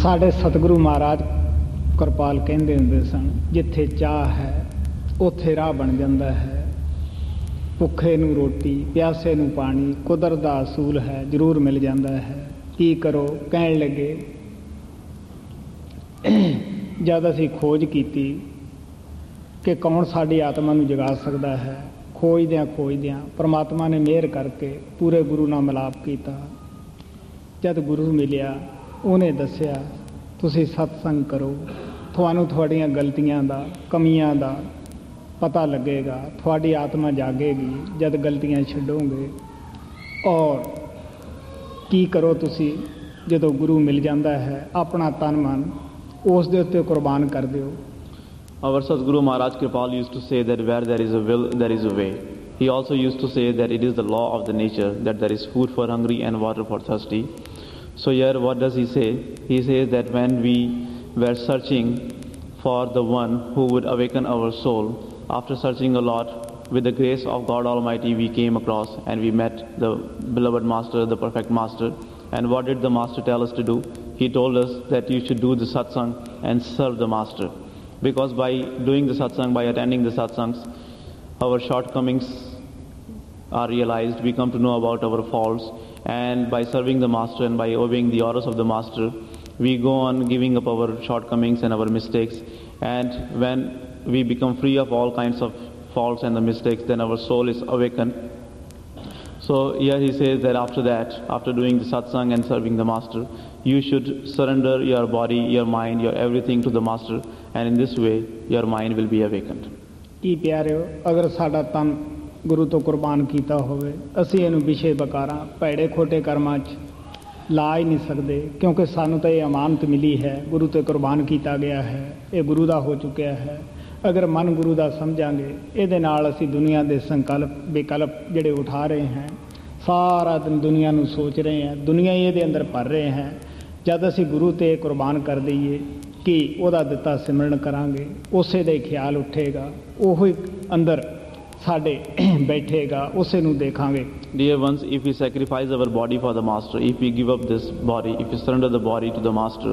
साढ़े सतगुरु महाराज कृपाल कहते होंगे सन, जिथे चाह है उथे राह बन जाता है, भुखे नू रोटी प्यासे नू पानी कुदरत दा असूल है, जरूर मिल जाता है। की करो कहन लगे, जब असी खोज कीती कि कौन साड़ी आत्मा नू जगा सकता है, खोजदियां परमात्मा ने मेहर करके पूरे गुरु नाल मिलाप कीता। जब गुरु मिलिया उन्हें दस्या, तुसी सत्संग करो, तुहानूं तुहाड़ियां गलतियां दा कमियां दा पता लगेगा, तुहाड़ी आत्मा जागेगी जब गलतियां छड्डोगे। और की करो तुसी, जदों गुरु मिल जाता है अपना तन मन उस दे उत्ते कुर्बान कर दिओ। Our Sadguru Maharaj Kripal used to say that where there is a will, there is a way. He also used to say that it is the law of the nature that there is food for hungry and water for thirsty. So here what does he say? He says that when we were searching for the one who would awaken our soul, after searching a lot, with the grace of God Almighty we came across and we met the beloved Master, the perfect Master. And what did the Master tell us to do? He told us that you should do the satsang and serve the Master. Because by doing the satsang, by attending the satsangs, our shortcomings are realized, we come to know about our faults, and by serving the Master and by obeying the orders of the Master, we go on giving up our shortcomings and our mistakes. And when we become free of all kinds of faults and the mistakes, then our soul is awakened. So here he says that after that, after doing the satsang and serving the master, you should surrender your body, your mind, your everything to the master, and in this way your mind will be awakened. ਕੀ ਪਿਆਰਿਓ ਅਗਰ ਸਾਡਾ ਤਨ ਗੁਰੂ ਤੋਂ ਕੁਰਬਾਨ ਕੀਤਾ ਹੋਵੇ ਅਸੀਂ ਇਹਨੂੰ ਵਿਸ਼ੇ ਬਕਾਰਾਂ ਭੈੜੇ ਖੋਟੇ ਕਰਮਾਂ 'ਚ ਲਾ ਹੀ ਨਹੀਂ ਸਕਦੇ ਕਿਉਂਕਿ ਸਾਨੂੰ ਤਾਂ ਇਹ ਅਮਾਨਤ ਮਿਲੀ ਹੈ ਗੁਰੂ ਤੇ ਕੁਰਬਾਨ ਕੀਤਾ ਗਿਆ ਹੈ ਇਹ ਗੁਰੂ ਦਾ ਹੋ ਚੁੱਕਿਆ ਹੈ ਅਗਰ ਮਨ ਗੁਰੂ ਦਾ ਸਮਝਾਂਗੇ ਇਹਦੇ ਨਾਲ ਅਸੀਂ ਦੁਨੀਆ ਦੇ ਸੰਕਲਪ ਬੇਕਲਪ ਜਿਹੜੇ ਉਠਾ ਰਹੇ ਹਾਂ ਸਾਰਾ ਦਿਨ ਦੁਨੀਆ ਨੂੰ ਸੋਚ ਰਹੇ ਹਾਂ ਦੁਨੀਆ ਹੀ ਇਹਦੇ ਅੰਦਰ ਭਰ ਰਹੇ ਹਾਂ ਜਦ ਅਸੀਂ ਗੁਰੂ ਤੇ ਕੁਰਬਾਨ ਕਰ ਦਈਏ ਕਿ ਉਹਦਾ ਦਿੱਤਾ ਸਿਮਰਨ ਕਰਾਂਗੇ ਉਸੇ ਦਾ ਹੀ ਖਿਆਲ ਉੱਠੇਗਾ ਉਹ ਅੰਦਰ ਸਾਡੇ ਬੈਠੇਗਾ ਉਸੇ ਨੂੰ ਦੇਖਾਂਗੇ Dear ones, if we sacrifice our body for the master, if we give up this body, if we surrender the body to the master,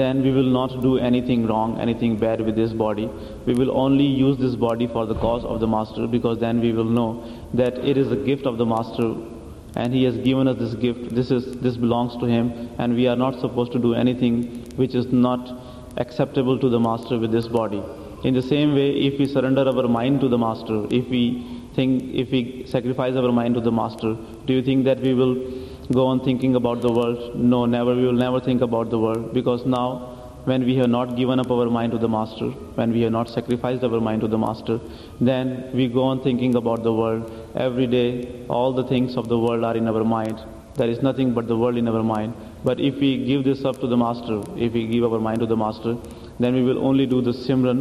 then we will not do anything wrong, anything bad with this body. We will only use this body for the cause of the master, because then we will know that it is a gift of the master and he has given us this gift. This belongs to him, and we are not supposed to do anything which is not acceptable to the master with this body. In the same way, if we surrender our mind to the master, if we sacrifice our mind to the master, do you think that we will go on thinking about the world? No, never. We will never think about the world, because now when we have not given up our mind to the master, when we have not sacrificed our mind to the master, then we go on thinking about the world. Every day, all the things of the world are in our mind. There is nothing but the world in our mind. But if we give this up to the master, if we give our mind to the master, then we will only do the simran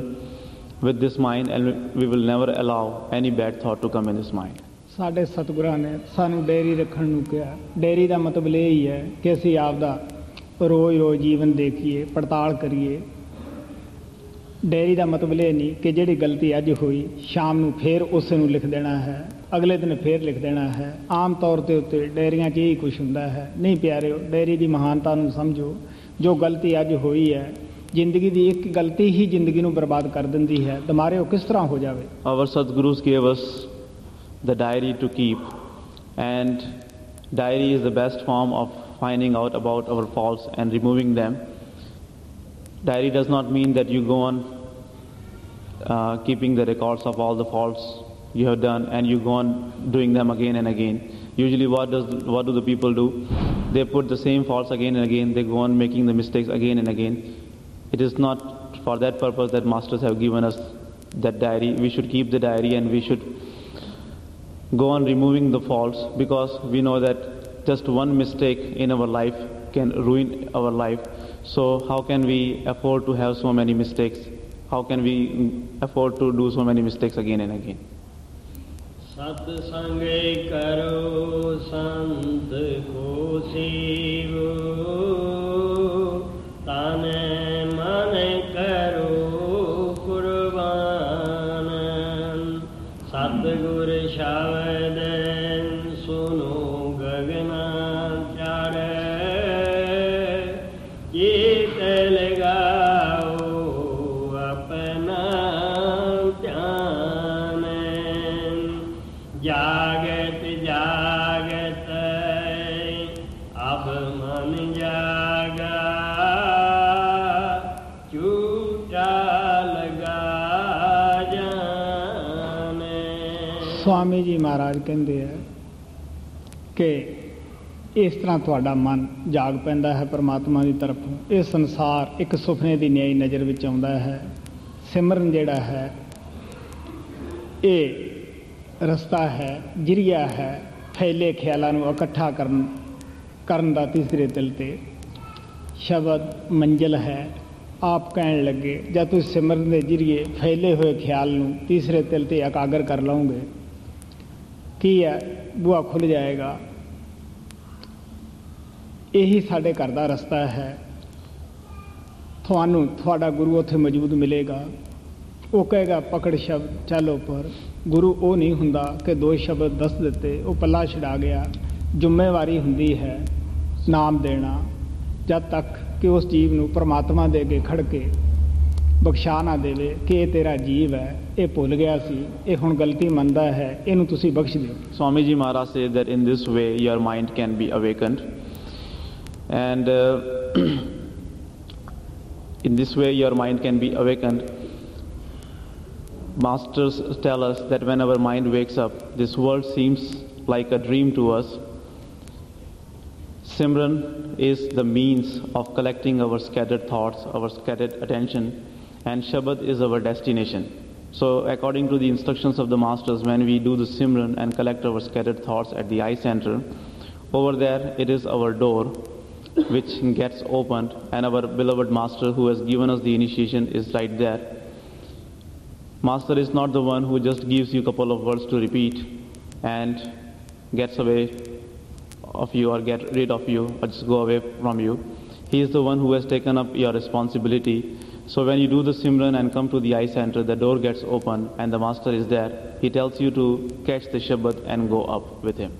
with this mind, and we will never allow any bad thought to come in this mind. ਸਾਡੇ ਸਤਿਗੁਰਾਂ ਨੇ ਸਾਨੂੰ dairy ਰੱਖਣ ਨੂੰ ਕਿਹਾ dairy ਦਾ ਮਤਲਬ ਇਹ ਹੀ ਹੈ ਕਿ ਅਸੀਂ ਆਪਦਾ ਰੋਜ਼-ਰੋਜ਼ ਜੀਵਨ ਦੇਖੀਏ ਪੜਤਾਲ ਕਰੀਏ ਡੇਰੀ ਦਾ ਮਤਲਬ ਇਹ ਨਹੀਂ ਕਿ ਜਿਹੜੀ ਗਲਤੀ ਅੱਜ ਹੋਈ ਸ਼ਾਮ ਨੂੰ ਫੇਰ ਉਸ ਨੂੰ ਲਿਖ ਦੇਣਾ ਹੈ ਅਗਲੇ ਦਿਨ ਫੇਰ ਲਿਖ ਦੇਣਾ ਹੈ ਆਮ ਤੌਰ ਤੇ ਉੱਤੇ ਡੇਰੀਆਂ 'ਚ ਇਹੀ ਕੁਛ ਹੁੰਦਾ ਹੈ ਨਹੀਂ ਪਿਆਰਿਓ ਡੇਰੀ ਦੀ ਮਹਾਨਤਾ ਨੂੰ ਸਮਝੋ ਜੋ ਗਲਤੀ ਅੱਜ ਹੋਈ ਹੈ ਜ਼ਿੰਦਗੀ ਦੀ ਇੱਕ ਗਲਤੀ ਹੀ ਜ਼ਿੰਦਗੀ ਨੂੰ ਬਰਬਾਦ ਕਰ ਦਿੰਦੀ ਹੈ ਤੁਮਾਰੇ ਉਹ ਕਿਸ ਤਰ੍ਹਾਂ ਹੋ ਜਾਵੇ our satgurus gave us the diary to keep and diary is the best form of finding out about our faults and removing them diary does not mean that you go on keeping the records of all the faults you have done and you go on doing them again and again. Usually what do the people do? They put the same faults again and again. They go on making the mistakes again and again. It is not for that purpose that masters have given us that diary. We should keep the diary and we should go on removing the faults, because we know that just one mistake in our life can ruin our life. So how can we afford to have so many mistakes? How can we afford to do so many mistakes again and again? सत संगे करो संत को सेवो ताने मन करो कुर्बान सतगुर शब्द सुनो गगना चारे ये लगाओ अपना जागत जागत अब मन जागा झूठा लगा जाने स्वामी जी महाराज कहते हैं कि इस तरह थोड़ा मन जाग पैंदा है परमात्मा की तरफों ये संसार एक सुपने की न्यायी नज़र विच आउंदा है सिमरन जिहड़ा है ये ਰਸਤਾ ਹੈ ਜਰੀਆ ਹੈ ਫੈਲੇ ਖਿਆਲਾਂ ਨੂੰ ਇਕੱਠਾ ਕਰਨ ਦਾ ਤੀਸਰੇ ਦਿਲ ਤੇ ਸ਼ਬਦ ਮੰਜ਼ਿਲ ਹੈ ਆਪ ਕਹਿਣ ਲੱਗੇ ਜਦ ਤੁਸੀਂ ਸਿਮਰਨ ਦੇ ਜਰੀਏ ਫੈਲੇ ਹੋਏ ਖਿਆਲ ਨੂੰ ਤੀਸਰੇ ਦਿਲ ਤੇ ਇਕਾਗਰ ਕਰ ਲਓਗੇ ਕੀ ਹੈ ਬੂਹਾ ਖੁੱਲ ਜਾਏਗਾ ਇਹੀ ਸਾਡੇ ਘਰ ਦਾ ਰਸਤਾ ਹੈ ਤੁਹਾਨੂੰ ਤੁਹਾਡਾ ਗੁਰੂ ਉੱਥੇ ਮੌਜੂਦ ਮਿਲੇਗਾ ਉਹ ਕਹੇਗਾ ਪਕੜ ਸ਼ਬਦ ਚੱਲ ਉੱਪਰ ਗੁਰੂ ਉਹ ਨਹੀਂ ਹੁੰਦਾ ਕਿ ਦੋ ਸ਼ਬਦ ਦੱਸ ਦਿੱਤੇ ਉਹ ਪੱਲਾ ਛਡਾ ਗਿਆ ਜ਼ਿੰਮੇਵਾਰੀ ਹੁੰਦੀ ਹੈ ਨਾਮ ਦੇਣਾ ਜਦ ਤੱਕ ਕਿ ਉਸ ਜੀਵ ਨੂੰ ਪਰਮਾਤਮਾ ਦੇ ਅੱਗੇ ਖੜ੍ਹ ਕੇ ਬਖਸ਼ਾ ਨਾ ਦੇਵੇ ਕਿ ਇਹ ਤੇਰਾ ਜੀਵ ਹੈ ਇਹ ਭੁੱਲ ਗਿਆ ਸੀ ਇਹ ਹੁਣ ਗਲਤੀ ਮੰਨਦਾ ਹੈ ਇਹਨੂੰ ਤੁਸੀਂ ਬਖਸ਼ ਦਿਓ Swami ji Maharaj says that in this way your mind can be awakened and in this way your mind can be awakened Masters tell us that when our mind wakes up, this world seems like a dream to us. Simran is the means of collecting our scattered thoughts, our scattered attention, and Shabad is our destination. So according to the instructions of the masters, when we do the Simran and collect our scattered thoughts at the eye center, over there it is our door which gets opened, and our beloved master who has given us the initiation is right there. Master is not the one who just gives you a couple of words to repeat and gets away of you or get rid of you or just go away from you. He is the one who has taken up your responsibility. So when you do the Simran and come to the eye center, the door gets open and the master is there. He tells you to catch the Shabad and go up with him.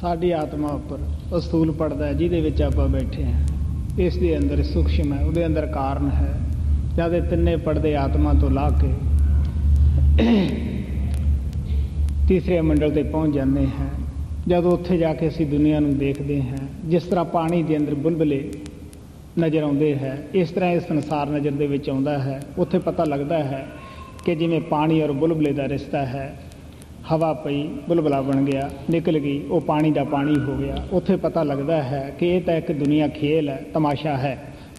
ਸਾਡੀ ਆਤਮਾ ਉੱਪਰ ਅਸੂਲ ਪੜਦਾ ਜਿਹਦੇ ਵਿੱਚ ਆਪਾਂ ਬੈਠੇ ਹਾਂ ਇਸ ਦੇ ਅੰਦਰ ਸੂਖਸ਼ਮ ਹੈ ਉਹਦੇ ਅੰਦਰ ਕਾਰਨ ਹੈ ਜਦ ਇਹ ਤਿੰਨੇ ਪੜਦੇ ਆਤਮਾ ਤੋਂ ਲਾ ਕੇ ਤੀਸਰੇ ਮੰਡਲ ਤੇ ਪਹੁੰਚ ਜਾਂਦੇ ਹਾਂ ਜਦ ਉੱਥੇ ਜਾ ਕੇ ਅਸੀਂ ਦੁਨੀਆ ਨੂੰ ਦੇਖਦੇ ਹਾਂ ਜਿਸ ਤਰ੍ਹਾਂ ਪਾਣੀ ਦੇ ਅੰਦਰ ਬੁਲਬਲੇ ਨਜ਼ਰ ਆਉਂਦੇ ਹੈ ਇਸ ਤਰ੍ਹਾਂ ਇਹ ਸੰਸਾਰ ਨਜ਼ਰ ਦੇ ਵਿੱਚ ਆਉਂਦਾ ਹੈ ਉੱਥੇ ਪਤਾ ਲੱਗਦਾ ਹੈ ਕਿ ਜਿਵੇਂ ਪਾਣੀ ਔਰ ਬੁਲਬਲੇ ਦਾ ਰਿਸ਼ਤਾ ਹੈ ਹਵਾ ਪਈ ਬੁਲਬਲਾ ਬਣ ਗਿਆ ਨਿਕਲ ਗਈ ਉਹ ਪਾਣੀ ਦਾ ਪਾਣੀ ਹੋ ਗਿਆ ਉੱਥੇ ਪਤਾ ਲੱਗਦਾ ਹੈ ਕਿ ਇਹ ਤਾਂ ਇੱਕ ਦੁਨੀਆ ਖੇਲ ਹੈ ਤਮਾਸ਼ਾ ਹੈ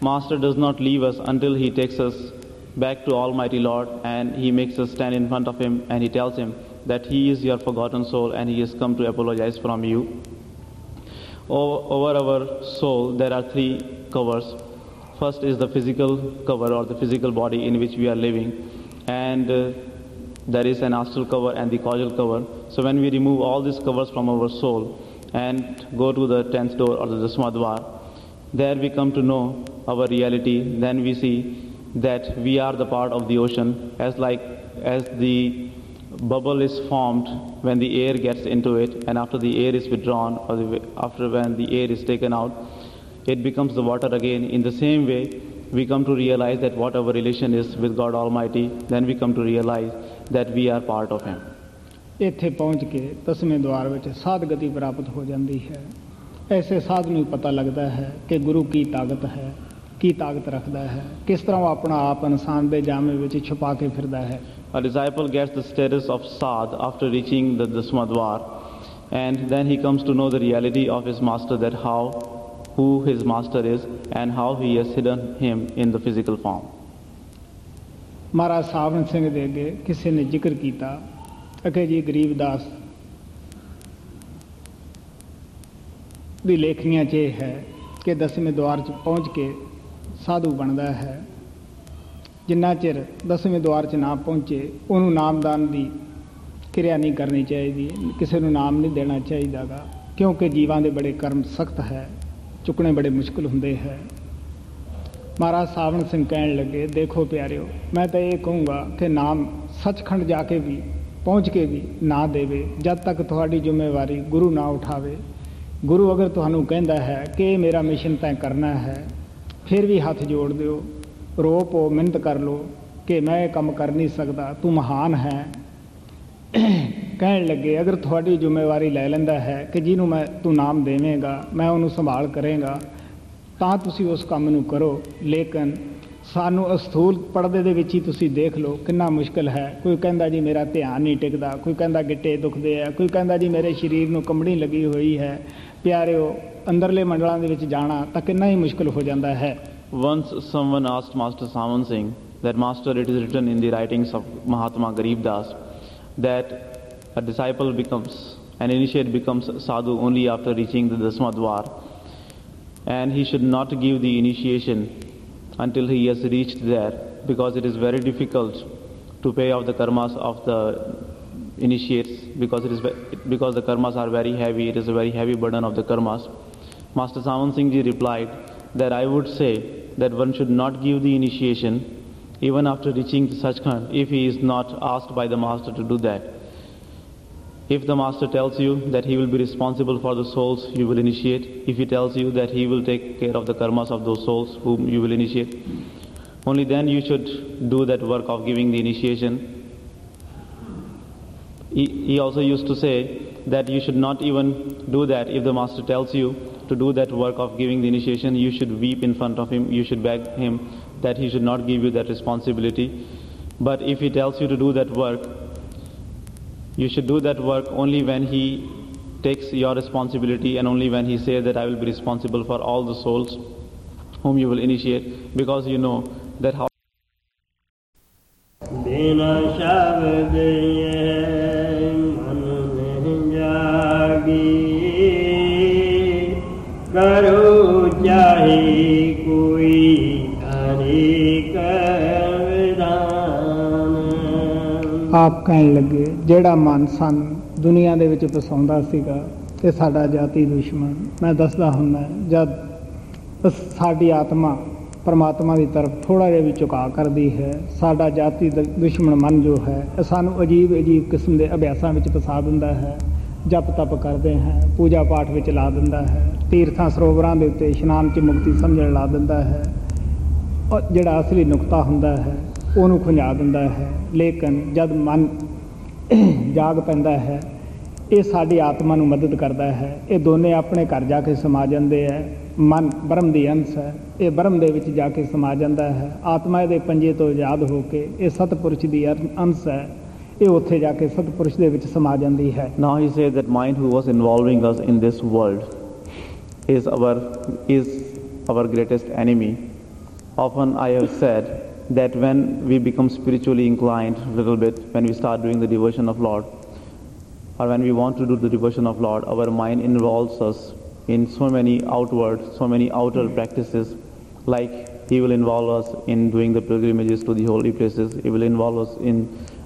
master does not leave us until he takes us back to almighty lord and he makes us stand in front of him and he tells him that he is your forgotten soul and he has come to apologize from you. Over our soul there are three covers. First is the physical cover or the physical body in which we are living, and there is an astral cover and the causal cover. So when we remove all these covers from our soul and go to the 10th door or the Dasmadwar, there we come to know our reality. Then we see that we are the part of the ocean, as the bubble is formed when the air gets into it, and after the air is withdrawn after when the air is taken out, it becomes the water again. In the same way, we come to realize that what our relation is with God Almighty, then we come to realize that we are part of Him. ਇੱਥੇ ਪਹੁੰਚ ਕੇ ਦਸਵੇਂ ਦਵਾਰ ਵਿੱਚ ਸਾਧਗਤੀ ਪ੍ਰਾਪਤ ਹੋ ਜਾਂਦੀ ਹੈ ਐਸੇ ਸਾਧੂ ਨੂੰ ਪਤਾ ਲੱਗਦਾ ਹੈ ਕਿ ਗੁਰੂ ਕੀ ਤਾਕਤ ਰੱਖਦਾ ਹੈ ਕਿਸ ਤਰ੍ਹਾਂ ਉਹ ਆਪਣਾ ਆਪ ਇਨਸਾਨ ਦੇ ਜਾਮੇ ਵਿੱਚ ਛੁਪਾ ਕੇ ਫਿਰਦਾ ਹੈ. A disciple gets the status of sadh after reaching the Dasmadwar, and then he comes to know the reality of his master, that who his master is and how he has hidden him in the physical form. Maharaj Savan Singh ਦੇ ਅੱਗੇ ਕਿਸੇ ਨੇ ਜ਼ਿਕਰ ਕੀਤਾ ਅਕੇ ਜੀ ਗਰੀਬ ਦਾਸ ਦੀ ਲੇਖਣੀਆਂ 'ਚ ਇਹ ਹੈ ਕਿ ਦਸਵੇਂ ਦਵਾਰ 'ਚ ਪਹੁੰਚ ਕੇ ਸਾਧੂ ਬਣਦਾ ਹੈ ਜਿੰਨਾ ਚਿਰ ਦਸਵੇਂ ਦੁਆਰ 'ਚ ਨਾ ਪਹੁੰਚੇ ਉਹਨੂੰ ਨਾਮਦਾਨ ਦੀ ਕਿਰਿਆ ਨਹੀਂ ਕਰਨੀ ਚਾਹੀਦੀ ਕਿਸੇ ਨੂੰ ਨਾਮ ਨਹੀਂ ਦੇਣਾ ਚਾਹੀਦਾ ਗਾ ਕਿਉਂਕਿ ਜੀਵਾਂ ਦੇ ਬੜੇ ਕਰਮ ਸਖਤ ਹੈ ਚੁੱਕਣੇ ਬੜੇ ਮੁਸ਼ਕਲ ਹੁੰਦੇ ਹੈ. ਮਹਾਰਾਜ ਸਾਵਣ ਸਿੰਘ ਕਹਿਣ ਲੱਗੇ ਦੇਖੋ ਪਿਆਰਿਓ ਮੈਂ ਤਾਂ ਇਹ ਕਹੂੰਗਾ ਕਿ ਨਾਮ ਸੱਚਖੰਡ ਜਾ ਕੇ ਵੀ ਪਹੁੰਚ ਕੇ ਵੀ ਨਾ ਦੇਵੇ ਜਦ ਤੱਕ ਤੁਹਾਡੀ ਜ਼ਿੰਮੇਵਾਰੀ ਗੁਰੂ ਨਾ ਉਠਾਵੇ ਗੁਰੂ ਅਗਰ ਤੁਹਾਨੂੰ ਕਹਿੰਦਾ ਹੈ ਕਿ ਮੇਰਾ ਮਿਸ਼ਨ ਤੈਅ ਕਰਨਾ ਹੈ ਫਿਰ ਵੀ ਹੱਥ ਜੋੜ ਦਿਓ ਰੋ ਪੋ ਮਿਹਨਤ ਕਰ ਲਓ ਕਿ ਮੈਂ ਇਹ ਕੰਮ ਕਰ ਨਹੀਂ ਸਕਦਾ ਤੂੰ ਮਹਾਨ ਹੈ ਕਹਿਣ ਲੱਗੇ ਅਗਰ ਤੁਹਾਡੀ ਜ਼ਿੰਮੇਵਾਰੀ ਲੈ ਲੈਂਦਾ ਹੈ ਕਿ ਜਿਹਨੂੰ ਮੈਂ ਤੂੰ ਨਾਮ ਦੇਵੇਂਗਾ ਮੈਂ ਉਹਨੂੰ ਸੰਭਾਲ ਕਰੇਂਗਾ ਤਾਂ ਤੁਸੀਂ ਉਸ ਕੰਮ ਨੂੰ ਕਰੋ ਲੇਕਿਨ ਸਾਨੂੰ ਅਸਥੂਲ ਪਰਦੇ ਦੇ ਵਿੱਚ ਹੀ ਤੁਸੀਂ ਦੇਖ ਲਓ ਕਿੰਨਾ ਮੁਸ਼ਕਿਲ ਹੈ ਕੋਈ ਕਹਿੰਦਾ ਜੀ ਮੇਰਾ ਧਿਆਨ ਨਹੀਂ ਟਿਕਦਾ ਕੋਈ ਕਹਿੰਦਾ ਗਿੱਟੇ ਦੁਖਦੇ ਆ ਕੋਈ ਕਹਿੰਦਾ ਜੀ ਮੇਰੇ ਸਰੀਰ ਨੂੰ ਕੰਬਣੀ ਲੱਗੀ ਹੋਈ ਹੈ ਪਿਆਰਿਓ ਅੰਦਰਲੇ ਮੰਡਲਾਂ ਦੇ ਵਿੱਚ ਜਾਣਾ ਤਾਂ ਕਿੰਨਾ ਹੀ ਮੁਸ਼ਕਿਲ ਹੋ ਜਾਂਦਾ ਹੈ. Once someone asked Master Saman Singh that, Master, it is written in the writings of Mahatma Garib Das that a disciple becomes, an initiate becomes sadhu only after reaching the Dasmadwar, and he should not give the initiation until he has reached there, because it is very difficult to pay off the karmas of the initiates, because the karmas are very heavy. It is a very heavy burden of the karmas. Master Saman Singh ji replied that I would say that one should not give the initiation even after reaching the Sachkhand if he is not asked by the master to do that. If the master tells you that he will be responsible for the souls you will initiate, if he tells you that he will take care of the karmas of those souls whom you will initiate, only then you should do that work of giving the initiation. He also used to say that you should not even do that if the master tells you to do that work of giving the initiation. You should weep in front of him, you should beg him that he should not give you that responsibility. But if he tells you to do that work, you should do that work only when he takes your responsibility, and only when he says that I will be responsible for all the souls whom you will initiate, because you know that how आप कहने लगे जेड़ा मन सन दुनिया दे विच फसाउंदा सीगा ते साडा जाती दुश्मन मैं दसदा हुंदा जब साडी आत्मा परमात्मा दी तरफ थोड़ा जिहा भी झुका करदी है साडा जाती दुश्मन मन जो है सानू अजीब अजीब किस्म दे अभ्यासां विच फसा दिंदा है जप तप करदे हैं पूजा पाठ विच ला दिंदा है तीर्थां सरोवरां दे उत्ते इशनान च मुक्ति समझण ला दिंदा है और जेड़ा असली नुक्ता हुंदा है ਉਹਨੂੰ ਖੁੰਝਾ ਦਿੰਦਾ ਹੈ ਲੇਕਿਨ ਜਦ ਮਨ ਜਾਗ ਪੈਂਦਾ ਹੈ ਇਹ ਸਾਡੀ ਆਤਮਾ ਨੂੰ ਮਦਦ ਕਰਦਾ ਹੈ ਇਹ ਦੋਨੇ ਆਪਣੇ ਘਰ ਜਾ ਕੇ ਸਮਾ ਜਾਂਦੇ ਹੈ ਮਨ ਬ੍ਰਹਮ ਦੀ ਅੰਸ਼ ਹੈ ਇਹ ਬ੍ਰਹਮ ਦੇ ਵਿੱਚ ਜਾ ਕੇ ਸਮਾ ਜਾਂਦਾ ਹੈ ਆਤਮਾ ਇਹਦੇ ਪੰਜੇ ਤੋਂ ਆਜ਼ਾਦ ਹੋ ਕੇ ਇਹ ਸਤਪੁਰਸ਼ ਦੀ ਅੰਸ਼ ਹੈ ਇਹ ਉੱਥੇ ਜਾ ਕੇ ਸਤਪੁਰਸ਼ ਦੇ ਵਿੱਚ ਸਮਾ ਜਾਂਦੀ ਹੈ now he said that mind who was involving us in this world is our greatest enemy often I have said that when we become spiritually inclined a little bit, when we start doing the devotion of Lord, or when we want to do the devotion of Lord, our mind involves us in so many outer practices, like he will involve us in doing the pilgrimages to the holy places, he will involve us in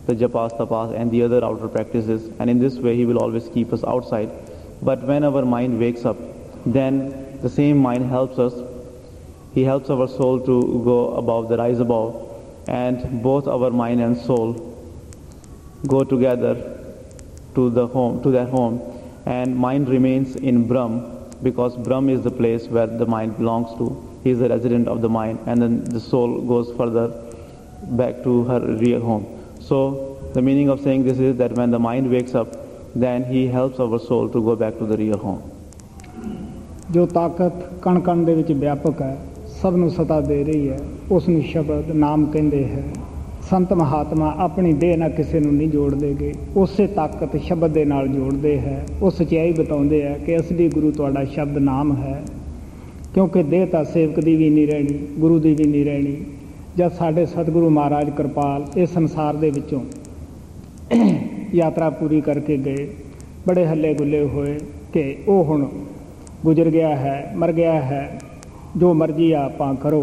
the japas, tapas, and the other outer practices, and in this way he will always keep us outside. But when our mind wakes up, then the same mind helps us. He helps our soul to go above, the rise above, and both our mind and soul go together to their home, and mind remains in Brahm, because Brahm is the place where the mind belongs to. He is the resident of the mind, and then the soul goes further back to her real home. So the meaning of saying this is that when the mind wakes up, then he helps our soul to go back to the real home. जो ताकत कण कण दे विच व्यापक है ਸਭ ਨੂੰ ਸਤਾ ਦੇ ਰਹੀ ਹੈ ਉਸ ਨੂੰ ਸ਼ਬਦ ਨਾਮ ਕਹਿੰਦੇ ਹੈ ਸੰਤ ਮਹਾਤਮਾ ਆਪਣੀ ਦੇਹ ਨਾਲ ਕਿਸੇ ਨੂੰ ਨਹੀਂ ਜੋੜਦੇ ਗਏ ਉਸੇ ਤਾਕਤ ਸ਼ਬਦ ਦੇ ਨਾਲ ਜੋੜਦੇ ਹੈ ਉਹ ਸਚਾਈ ਬਤਾਉਂਦੇ ਹੈ ਕਿ ਅਸਲੀ ਗੁਰੂ ਤੁਹਾਡਾ ਸ਼ਬਦ ਨਾਮ ਹੈ ਕਿਉਂਕਿ ਦੇਹ ਤਾਂ ਸੇਵਕ ਦੀ ਵੀ ਨਹੀਂ ਰਹਿਣੀ ਗੁਰੂ ਦੀ ਵੀ ਨਹੀਂ ਰਹਿਣੀ ਜਦ ਸਾਡੇ ਸਤਿਗੁਰੂ ਮਹਾਰਾਜ ਕਿਰਪਾਲ ਇਹ ਸੰਸਾਰ ਦੇ ਵਿੱਚੋਂ ਯਾਤਰਾ ਪੂਰੀ ਕਰਕੇ ਗਏ ਬੜੇ ਹੱਲੇ ਗੁੱਲੇ ਹੋਏ ਕਿ ਉਹ ਹੁਣ ਗੁਜ਼ਰ ਗਿਆ ਹੈ ਮਰ ਗਿਆ ਹੈ जो मर्जी आपां करो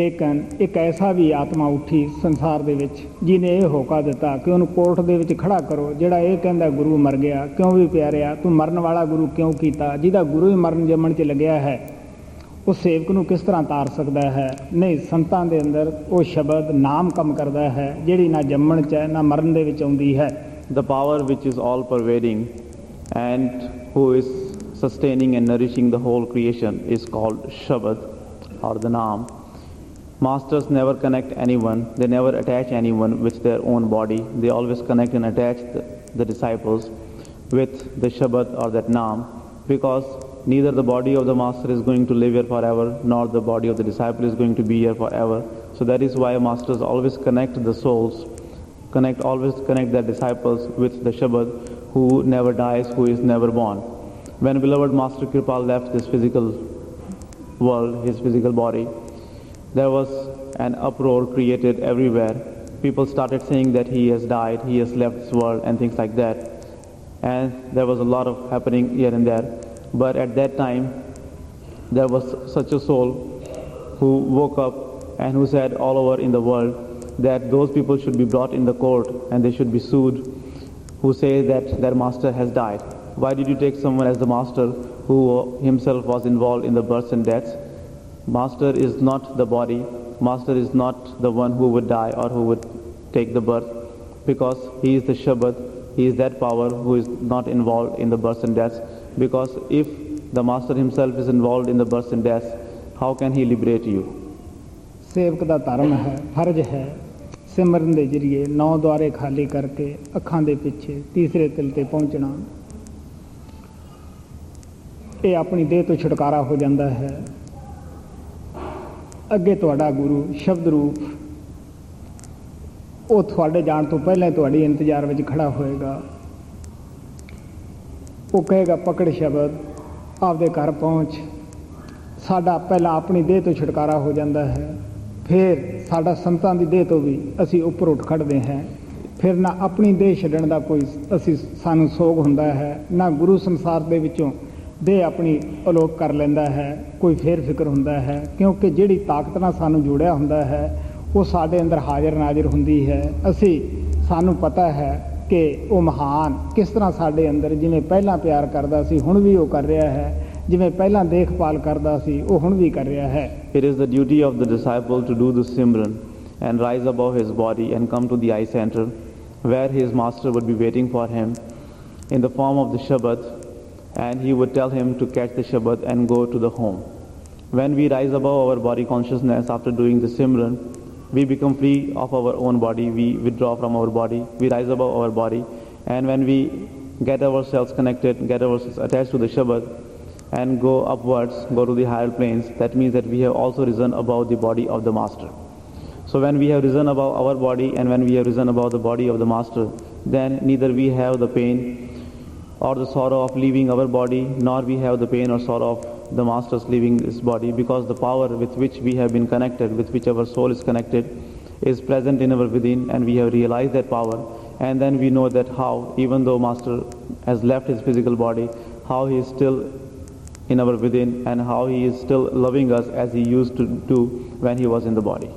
लेकिन एक ऐसा भी आत्मा उठी संसार दे विच जिने यह होका दिता कि उन्होंने कोर्ट दे विच खड़ा करो जिहड़ा यह कहंदा गुरु मर गया क्यों भी प्यारिया तू मरन वाला गुरु क्यों कीता जिहदा गुरु ही मरन जमण च लग्या है वो सेवक नूं किस तरह तार सकदा है नहीं संतां दे अंदर वो शब्द नाम कम करदा है जिहड़ी ना जमण च ना मरन दे विच आउंदी है the power which is all pervading and who is sustaining and nourishing the whole creation is called Shabad or the Naam. Masters never connect anyone, they never attach anyone with their own body. They always connect and attach the disciples with the Shabad or that Naam, because neither the body of the Master is going to live here forever, nor the body of the disciple is going to be here forever. So that is why Masters always connect the souls, always connect their disciples with the Shabad, who never dies, who is never born. When beloved Master Kripal left this physical world, his physical body, there was an uproar created everywhere. People started saying that he has died, he has left this world, and things like that. And there was a lot of happening here and there. But at that time, there was such a soul who woke up and who said all over in the world that those people should be brought in the court and they should be sued who say that their master has died. Why did you take someone as the master who himself was involved in the births and deaths? Master is not the body. Master is not the one who would die or who would take the birth, because he is the Shabad. He is that power who is not involved in the births and deaths. Because if the master himself is involved in the births and deaths, how can he liberate you? Sevak da dharm hai, farz hai. Simran de jariye nau dware khali karke akhan de piche teesre til te pahunchna. ਇਹ ਆਪਣੀ ਦੇਹ ਤੋਂ ਛੁਟਕਾਰਾ ਹੋ ਜਾਂਦਾ ਹੈ ਅੱਗੇ ਤੁਹਾਡਾ ਗੁਰੂ ਸ਼ਬਦ ਰੂਪ ਉਹ ਤੁਹਾਡੇ ਜਾਣ ਤੋਂ ਪਹਿਲਾਂ ਤੁਹਾਡੀ ਇੰਤਜ਼ਾਰ ਵਿੱਚ ਖੜਾ ਹੋਏਗਾ वो कहेगा पकड़ शब्द आपदे घर पहुँच। साडा पहला अपनी देह तो छुटकारा हो जाता है, फिर साडा संतां दी देह तो भी असी उपर उठ खड़दे हैं। फिर ना अपनी देह छड्डण दा कोई असी सानू सोग हुंदा है, ना गुरु संसार दे विचों देह अपनी अलोक कर लैंदा है, कोई फेर फिक्र हुंदा है, क्योंकि जिहड़ी ताकत नाल सानू जुड़िया हुंदा है वो साडे अंदर हाजिर नाजिर हुंदी है। असी सानू पता है कि वो महान किस तरह साडे अंदर जिवें पहला प्यार करदा सी हुण भी वो कर रहा है, जिवें पहला देखभाल करदा सी वो हुण भी कर रहा है। It is the duty of the disciple to do this simran and rise above his body and come to the eye centre where his master would be waiting for him in the form of the Shabbat, and he would tell him to catch the Shabbat and go to the home. When we rise above our body consciousness after doing the Simran, we become free of our own body, we withdraw from our body, we rise above our body, and when we get ourselves connected, get ourselves attached to the Shabbat, and go upwards, go to the higher planes, that means that we have also risen above the body of the Master. So when we have risen above our body and when we have risen above the body of the Master, then neither we have the pain or the sorrow of leaving our body, nor we have the pain or sorrow of the Master's leaving this body, because the power with which we have been connected, with which our soul is connected, is present in our within, and we have realized that power. And then we know that how, even though Master has left his physical body, how he is still in our within and how he is still loving us as he used to do when he was in the body.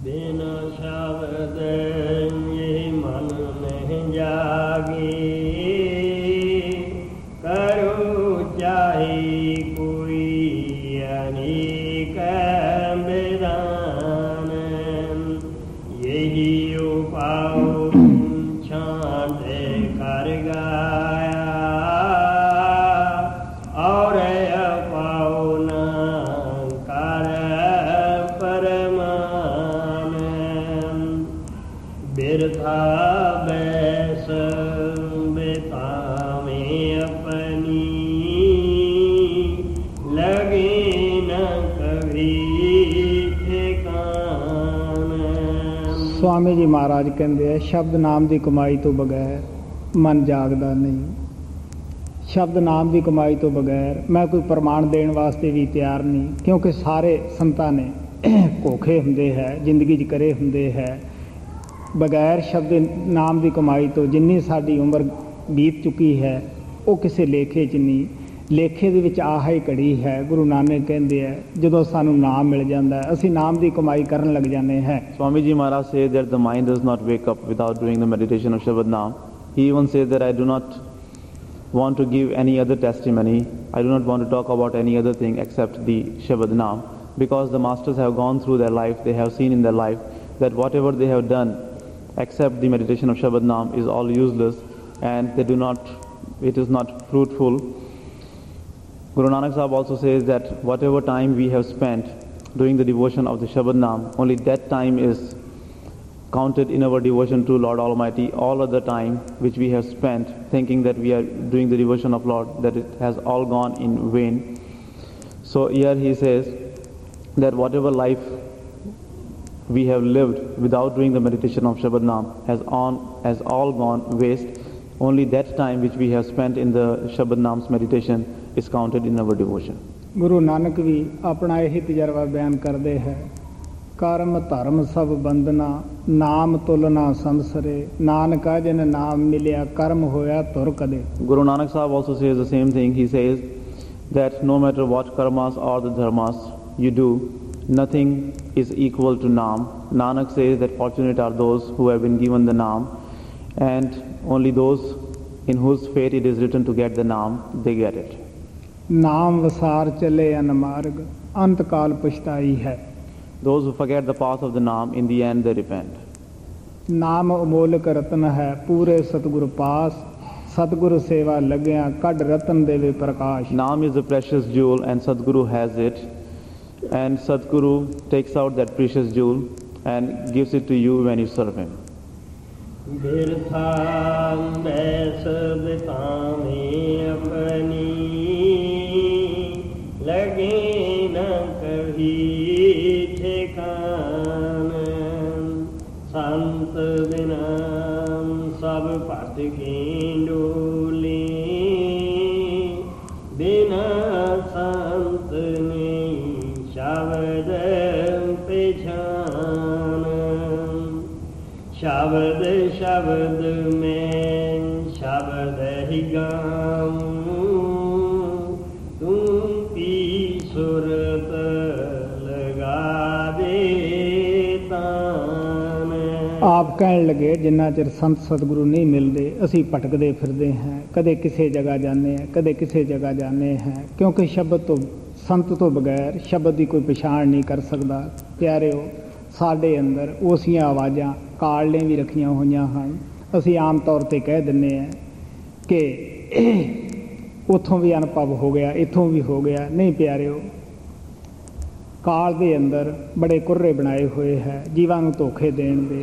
बिना शब्द ये मन नहीं जागी, करो चाहे कोई अनेक विधान, यही उपाय छांद कर गाया और स्वामी जी महाराज कहते हैं शब्द नाम की कमाई तो बगैर मन जागता नहीं। शब्द नाम की कमाई तो बगैर मैं कोई प्रमाण देने वास्ते भी तैयार नहीं, क्योंकि सारे संतां ने कोखे हुंदे है, जिंदगी च करे हुंदे है। बगैर शब्द नाम की कमाई तो जिन्नी साडी उम्र बीत चुकी है वो किसी लेखे च नहीं। लेखे दे विच आह ही घड़ी है। गुरु नानक कहते हैं जदों सानू नाम मिल जाता है असी नाम की कमाई करन लग जाते हैं। स्वामी ji Maharaj says that the mind does not wake up without doing the meditation of शब्द नाम। He even says that I do not want to give any other testimony, I do not want to talk about any other thing except the शब्द नाम, because the masters have gone through their life, they have seen in their life that whatever they have done except the meditation of शब्द नाम is all useless and they do not, it is not fruitful. Guru Nanak Sahib also says that whatever time we have spent doing the devotion of the Shabad Naam, only that time is counted in our devotion to Lord Almighty. All other time which we have spent thinking that we are doing the devotion of Lord, that it has all gone in vain. So here he says that whatever life we have lived without doing the meditation of Shabad Naam has all gone waste. Only that time which we have spent in the Shabad Naam's meditation is counted in our devotion. Guru Nanak भी अपना यही तजर्बा बयान करते हैं। कर्म धर्म सब बंधना नाम तुलना संसरे, नानका जिन नाम मिलिया कर्म होया तुर कदे। Guru Nanak Sahib also says the same thing. He says that no matter what karmas or the dharmas you do, nothing is equal to Naam. Nanak says that fortunate are those who have been given the Naam, and only those in whose fate it is written to get the Naam, they get it. नाम वसार चले अनमार्ग अंत काल पछताई है। Those who forget the path of the Naam, in the end they repent. नाम अमोलक रतन है पूरे सतगुरु पास, सतगुरु सेवा लग्या कड रतन देवे प्रकाश। Naam is a precious jewel and Sadguru has it, and Sadguru takes out that precious jewel and gives it to you when you serve him. बिरथां बैस बितामें अपनी, लगे न कभी ठिकाना, संत बिना सब पट की डोली। शब्द शब्द में शब्द ही गाऊं, तुम की सुरत लगा देता मैं। आप कहने लगे जिन्ना चिर संत सतगुरु नहीं मिलते असी भटकते फिरते हैं, कदे किसी जगह जाने हैं कदे किसी जगह जाने हैं, क्योंकि शब्द तो संत तो बगैर शब्द की कोई पछाण नहीं कर सकता। प्यारे हो साढ़े अंदर उसियां आवाज़ा कालें भी रखिया हुई हैं। असी आम तौर पर कह दें कि उतों भी अनुभव हो गया इतों भी हो गया, नहीं प्यारे हो काल के अंदर बड़े कुर्रे बनाए हुए है जीवां नूं धोखे देण दे।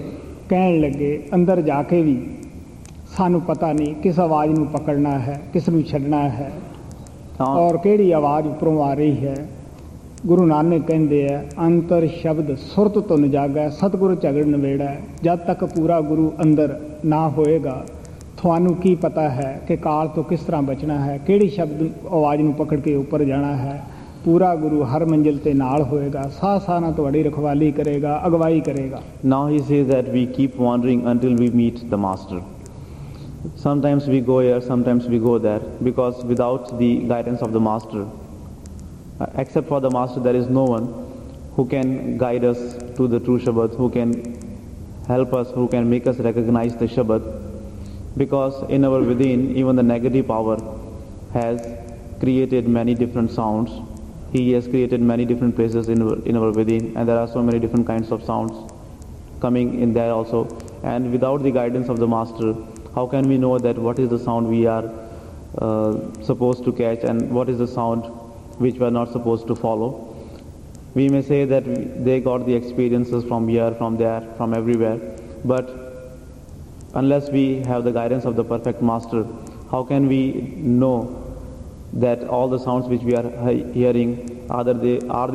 कहण लगे अंदर जाके भी सानू पता नहीं किस आवाज़ नूं पकड़ना है किस नूं छड्डना है और केड़ी आवाज़ उपरों आ रही है। गुरु नानक कहते हैं अंतर शब्द सुरत तो न जागै सतगुरु झगड़ नवेड़ा। जब तक पूरा गुरु अंदर ना होएगा थानू की पता है कि काल तो किस तरह बचना है, केड़ी शब्द आवाज़ में पकड़ के ऊपर जाना है। पूरा गुरु हर मंजिल ते नाल होएगा, साथ साथ ना तुहाडी रखवाली करेगा अगवाई करेगा। Now he says that we keep wandering until we meet the master. Sometimes we go here, sometimes we go there, because without the guidance of the Master, except for the Master, there is no one who can guide us to the true Shabad, who can help us, who can make us recognize the Shabad. Because in our within, even the negative power has created many different sounds. He has created many different places in our within, and there are so many different kinds of sounds coming in there also. And without the guidance of the Master, how can we know that what is the sound we are supposed to catch and what is the sound which we are not supposed to follow? We may say that they got the experiences from here, from there, from everywhere, but unless we have the guidance of the perfect master, how can we know that all the sounds which we are hearing, are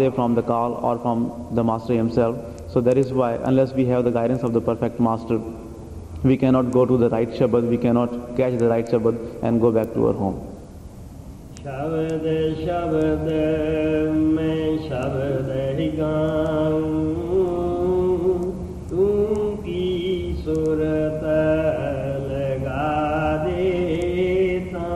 they from the call or from the master himself? So that is why, unless we have the guidance of the perfect master, we cannot go to the right Shabad, we cannot catch the right Shabad and go back to our home. Shabad, Shabad, main Shabad hi gaun, tum ki surat laga deta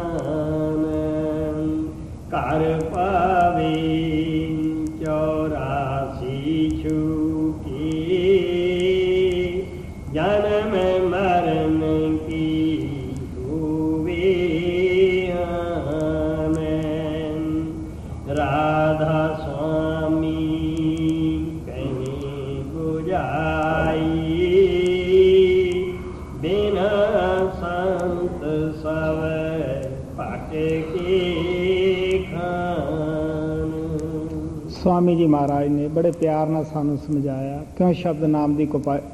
main, kar paavin chaurasi chuki, janam Swami ji Maharaj ने बड़े प्यार नाल सानू समझाया क्यों शब्द नाम की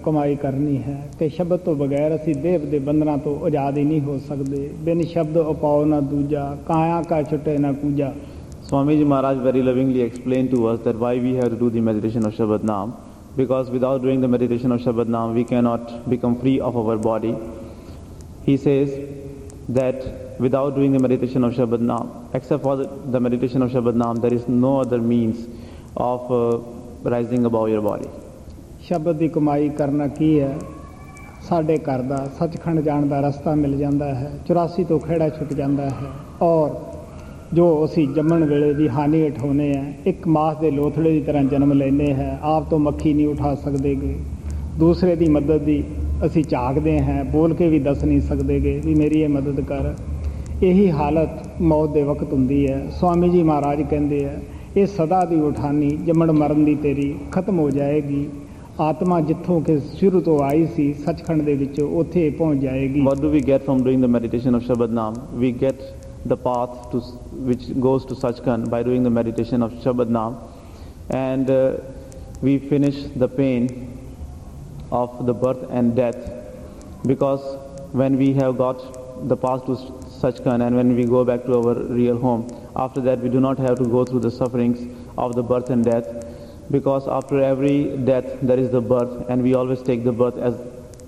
कमाई करनी है कि शब्द तो बगैर असी देव दे बंधना तो आजाद ही नहीं हो सकते। बिन शब्द उपाओ ना दूजा, काया का छुटे ना कूजा। Swami Ji Maharaj very lovingly explained to us that why we have to do the meditation of Shabad Naam, because without doing the meditation of Shabad Naam we cannot become free of our body. He says that without doing the meditation of Shabad Naam, except for the meditation of Shabad Naam, there is no other means of rising above your body. शब्द की कमाई करना की है, साढ़े घर का सचखंड जाने का रास्ता मिल जाता है, 84 तो खेड़ा छुट जाता है और जो असी जमन वेले की हानि उठाने हैं एक मास के लोथड़े की तरह जन्म लेने हैं, आप तो मक्खी नहीं उठा सकते गे, दूसरे की मदद की असी झाकते हैं, बोल के भी दस नहीं सकते गे भी मेरी ये मदद कर। यही हालत मौत के वक्त होंगी है। स्वामी जी महाराज कहते हैं ये सदा की उठानी जमन मरण की तेरी खत्म हो जाएगी, आत्मा जितों के शुरू तो आई सी सचखंड के विचों उत्थे पहुँच जाएगी। What do we get from doing the meditation of Shabad Naam? We get the path to which goes to Sachkhand by doing the meditation of Shabad Naam, and we finish the pain of the birth and death, because when we have got the path to Sachkhand and when we go back to our real home, after that we do not have to go through the sufferings of the birth and death, because after every death there is the birth, and we always take the birth as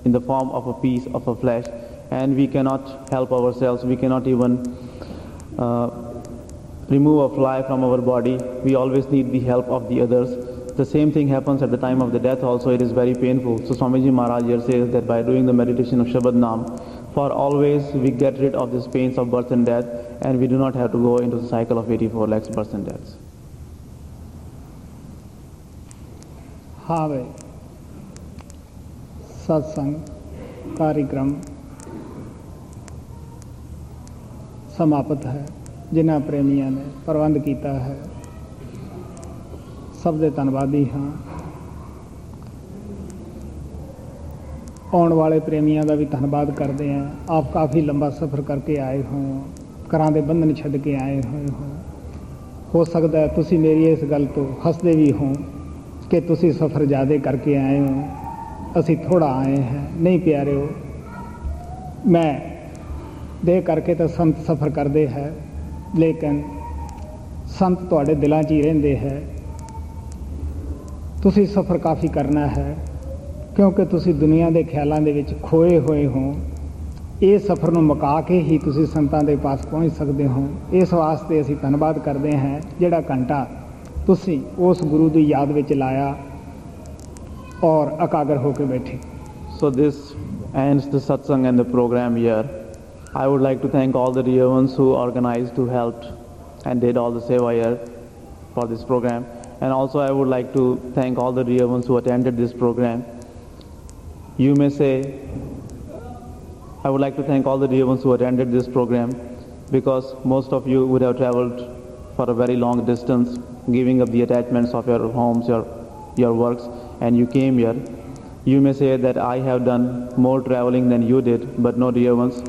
in the form of a piece of a flesh, and we cannot help ourselves, we cannot even remove a fly from our body, we always need the help of the others. the same thing happens at the time of the death also, it is very painful. So Swamiji Maharaj here says that by doing the meditation of Shabad Naam, for always we get rid of these pains of birth and death, and we do not have to go into the cycle of 84 lakhs births and deaths. Have satsang कार्यक्रम समाप्त है जिन्हां प्रेमियां ने प्रबंध किया है सब दे धन्यवादी हाँ आने वाले प्रेमियां का भी धन्यवाद करते हैं आप काफ़ी लंबा सफ़र करके आए हो घरां दे बंधन छड़ के आए हुए हो सकता है तुसी मेरी इस गल तो हसदे भी हो कि तुसी सफ़र ज़्यादा करके आए हो असी थोड़ा आए हैं नहीं प्यारे हो मैं दे करके तो संत सफ़र करते हैं लेकिन संत थोड़े दिलों ही रहते हैं तुसी सफ़र काफ़ी करना है क्योंकि तुसी दुनिया के ख्यालों के विच खोए हुए हो ये सफ़र नूं मुका के ही तुसी संतां दे पास पहुँच सकते हो इस वास्ते असी धन्यवाद करते हैं जिहड़ा घंटा तुसी उस गुरु की याद विच लाया और अकागर होकर बैठे। So this ends the satsang and the program here. I would like to thank all the dear ones who organized, who helped, and did all the seva here for this program. And also I would like to thank all the dear ones who attended this program. You may say, I would like to thank all the dear ones who attended this program because most of you would have traveled for a very long distance, giving up the attachments of your homes, your works. And you came here. You may say that I have done more traveling than you did, but no, dear ones,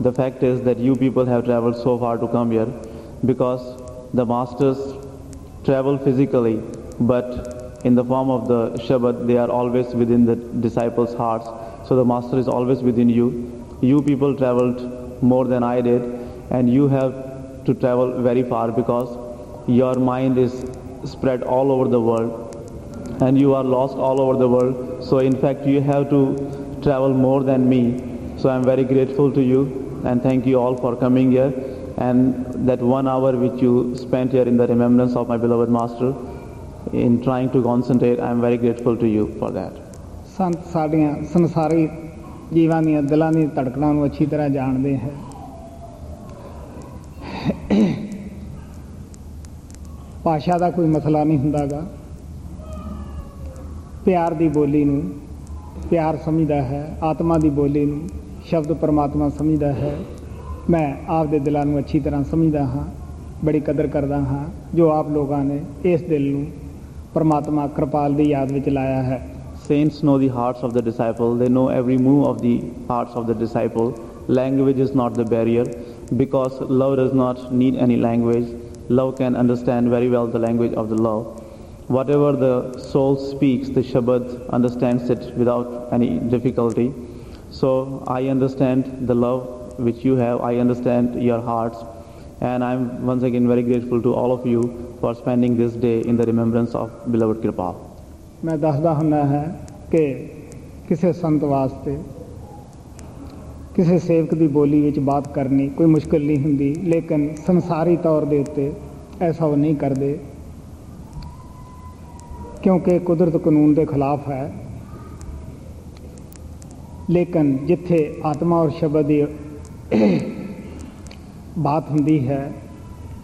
the fact is that you people have traveled so far to come here because the masters travel physically, but in the form of the Shabad, they are always within the disciples' hearts. So the master is always within you. You people traveled more than I did, and you have to travel very far because your mind is spread all over the world. And you are lost all over the world. So in fact, you have to travel more than me. So I'm very grateful to you and thank you all for coming here. And that 1 hour which you spent here in the remembrance of my beloved master, in trying to concentrate, I'm very grateful to you for that. Sant saadiyan sansari jeevaniyan dilan di tadkanan nu achhi tarah jaande hain. Bhasha da koi masla nahi hunda ga. प्यार दी बोली नूं प्यार समझदा है आत्मा दी बोली नूं शब्द परमात्मा समझदा है मैं आप दे दिलां नूं अच्छी तरह समझदा हाँ बड़ी कदर करदा हाँ जो आप लोगों ने इस दिल नूं परमात्मा कृपाल दी याद विच लाया है Saints know the hearts of the disciple. They know every move of the hearts of the disciple. Language is not the barrier because love does not need any language. Love can understand very well the language of the love. Whatever the soul speaks, the Shabad understands it without any difficulty. So I understand the love which you have. I understand your hearts. And I'm once again very grateful to all of you for spending this day in the remembrance of beloved Kripal. मैं दासदा हूँ है कि किसे संत वास्ते किसे सेवक दी बोली विच बात करनी कोई मुश्किल नहीं होती लेकिन संसारी तौर दे उत्ते ऐसा वो नहीं करते क्योंकि कुदरत कानून के खिलाफ है लेकिन जिथे आत्मा और शब्द की बात होती है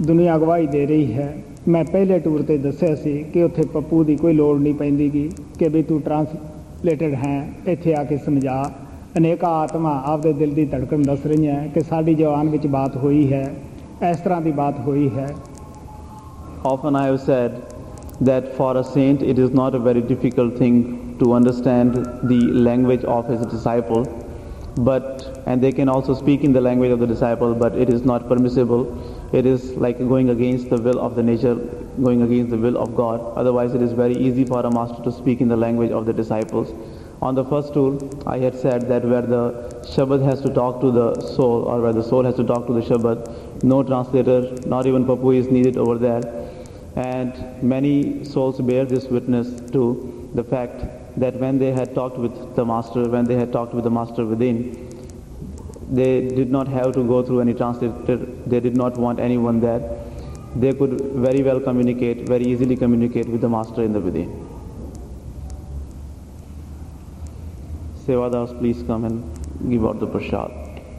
दुनिया अगवाई दे रही है मैं पहले टूर पर दस्या सी कि उत्थे पप्पू की कोई लोड़ नहीं पैंदी कि भी तू ट्रांसलेटेड है इत्थे आके समझा अनेक आत्मा आपदे दिल की धड़कन दस रही है कि साड़ी जवान विच बात हुई है इस तरह की बात हुई है Often I have said that for a saint it is not a very difficult thing to understand the language of his disciple, and they can also speak in the language of the disciple, but it is not permissible. It is like going against the will of the nature, going against the will of God. Otherwise it is very easy for a master to speak in the language of the disciples. On the first tour, I had said that where the Shabad has to talk to the soul, or where the soul has to talk to the Shabad, no translator, not even Pappu is needed over there. And many souls bear this witness to the fact that when they had talked with the master, when they had talked with the master within, they did not have to go through any translator. They did not want anyone there. They could very well communicate, very easily communicate with the master in the within. Sevadas, please come and give out the prasad.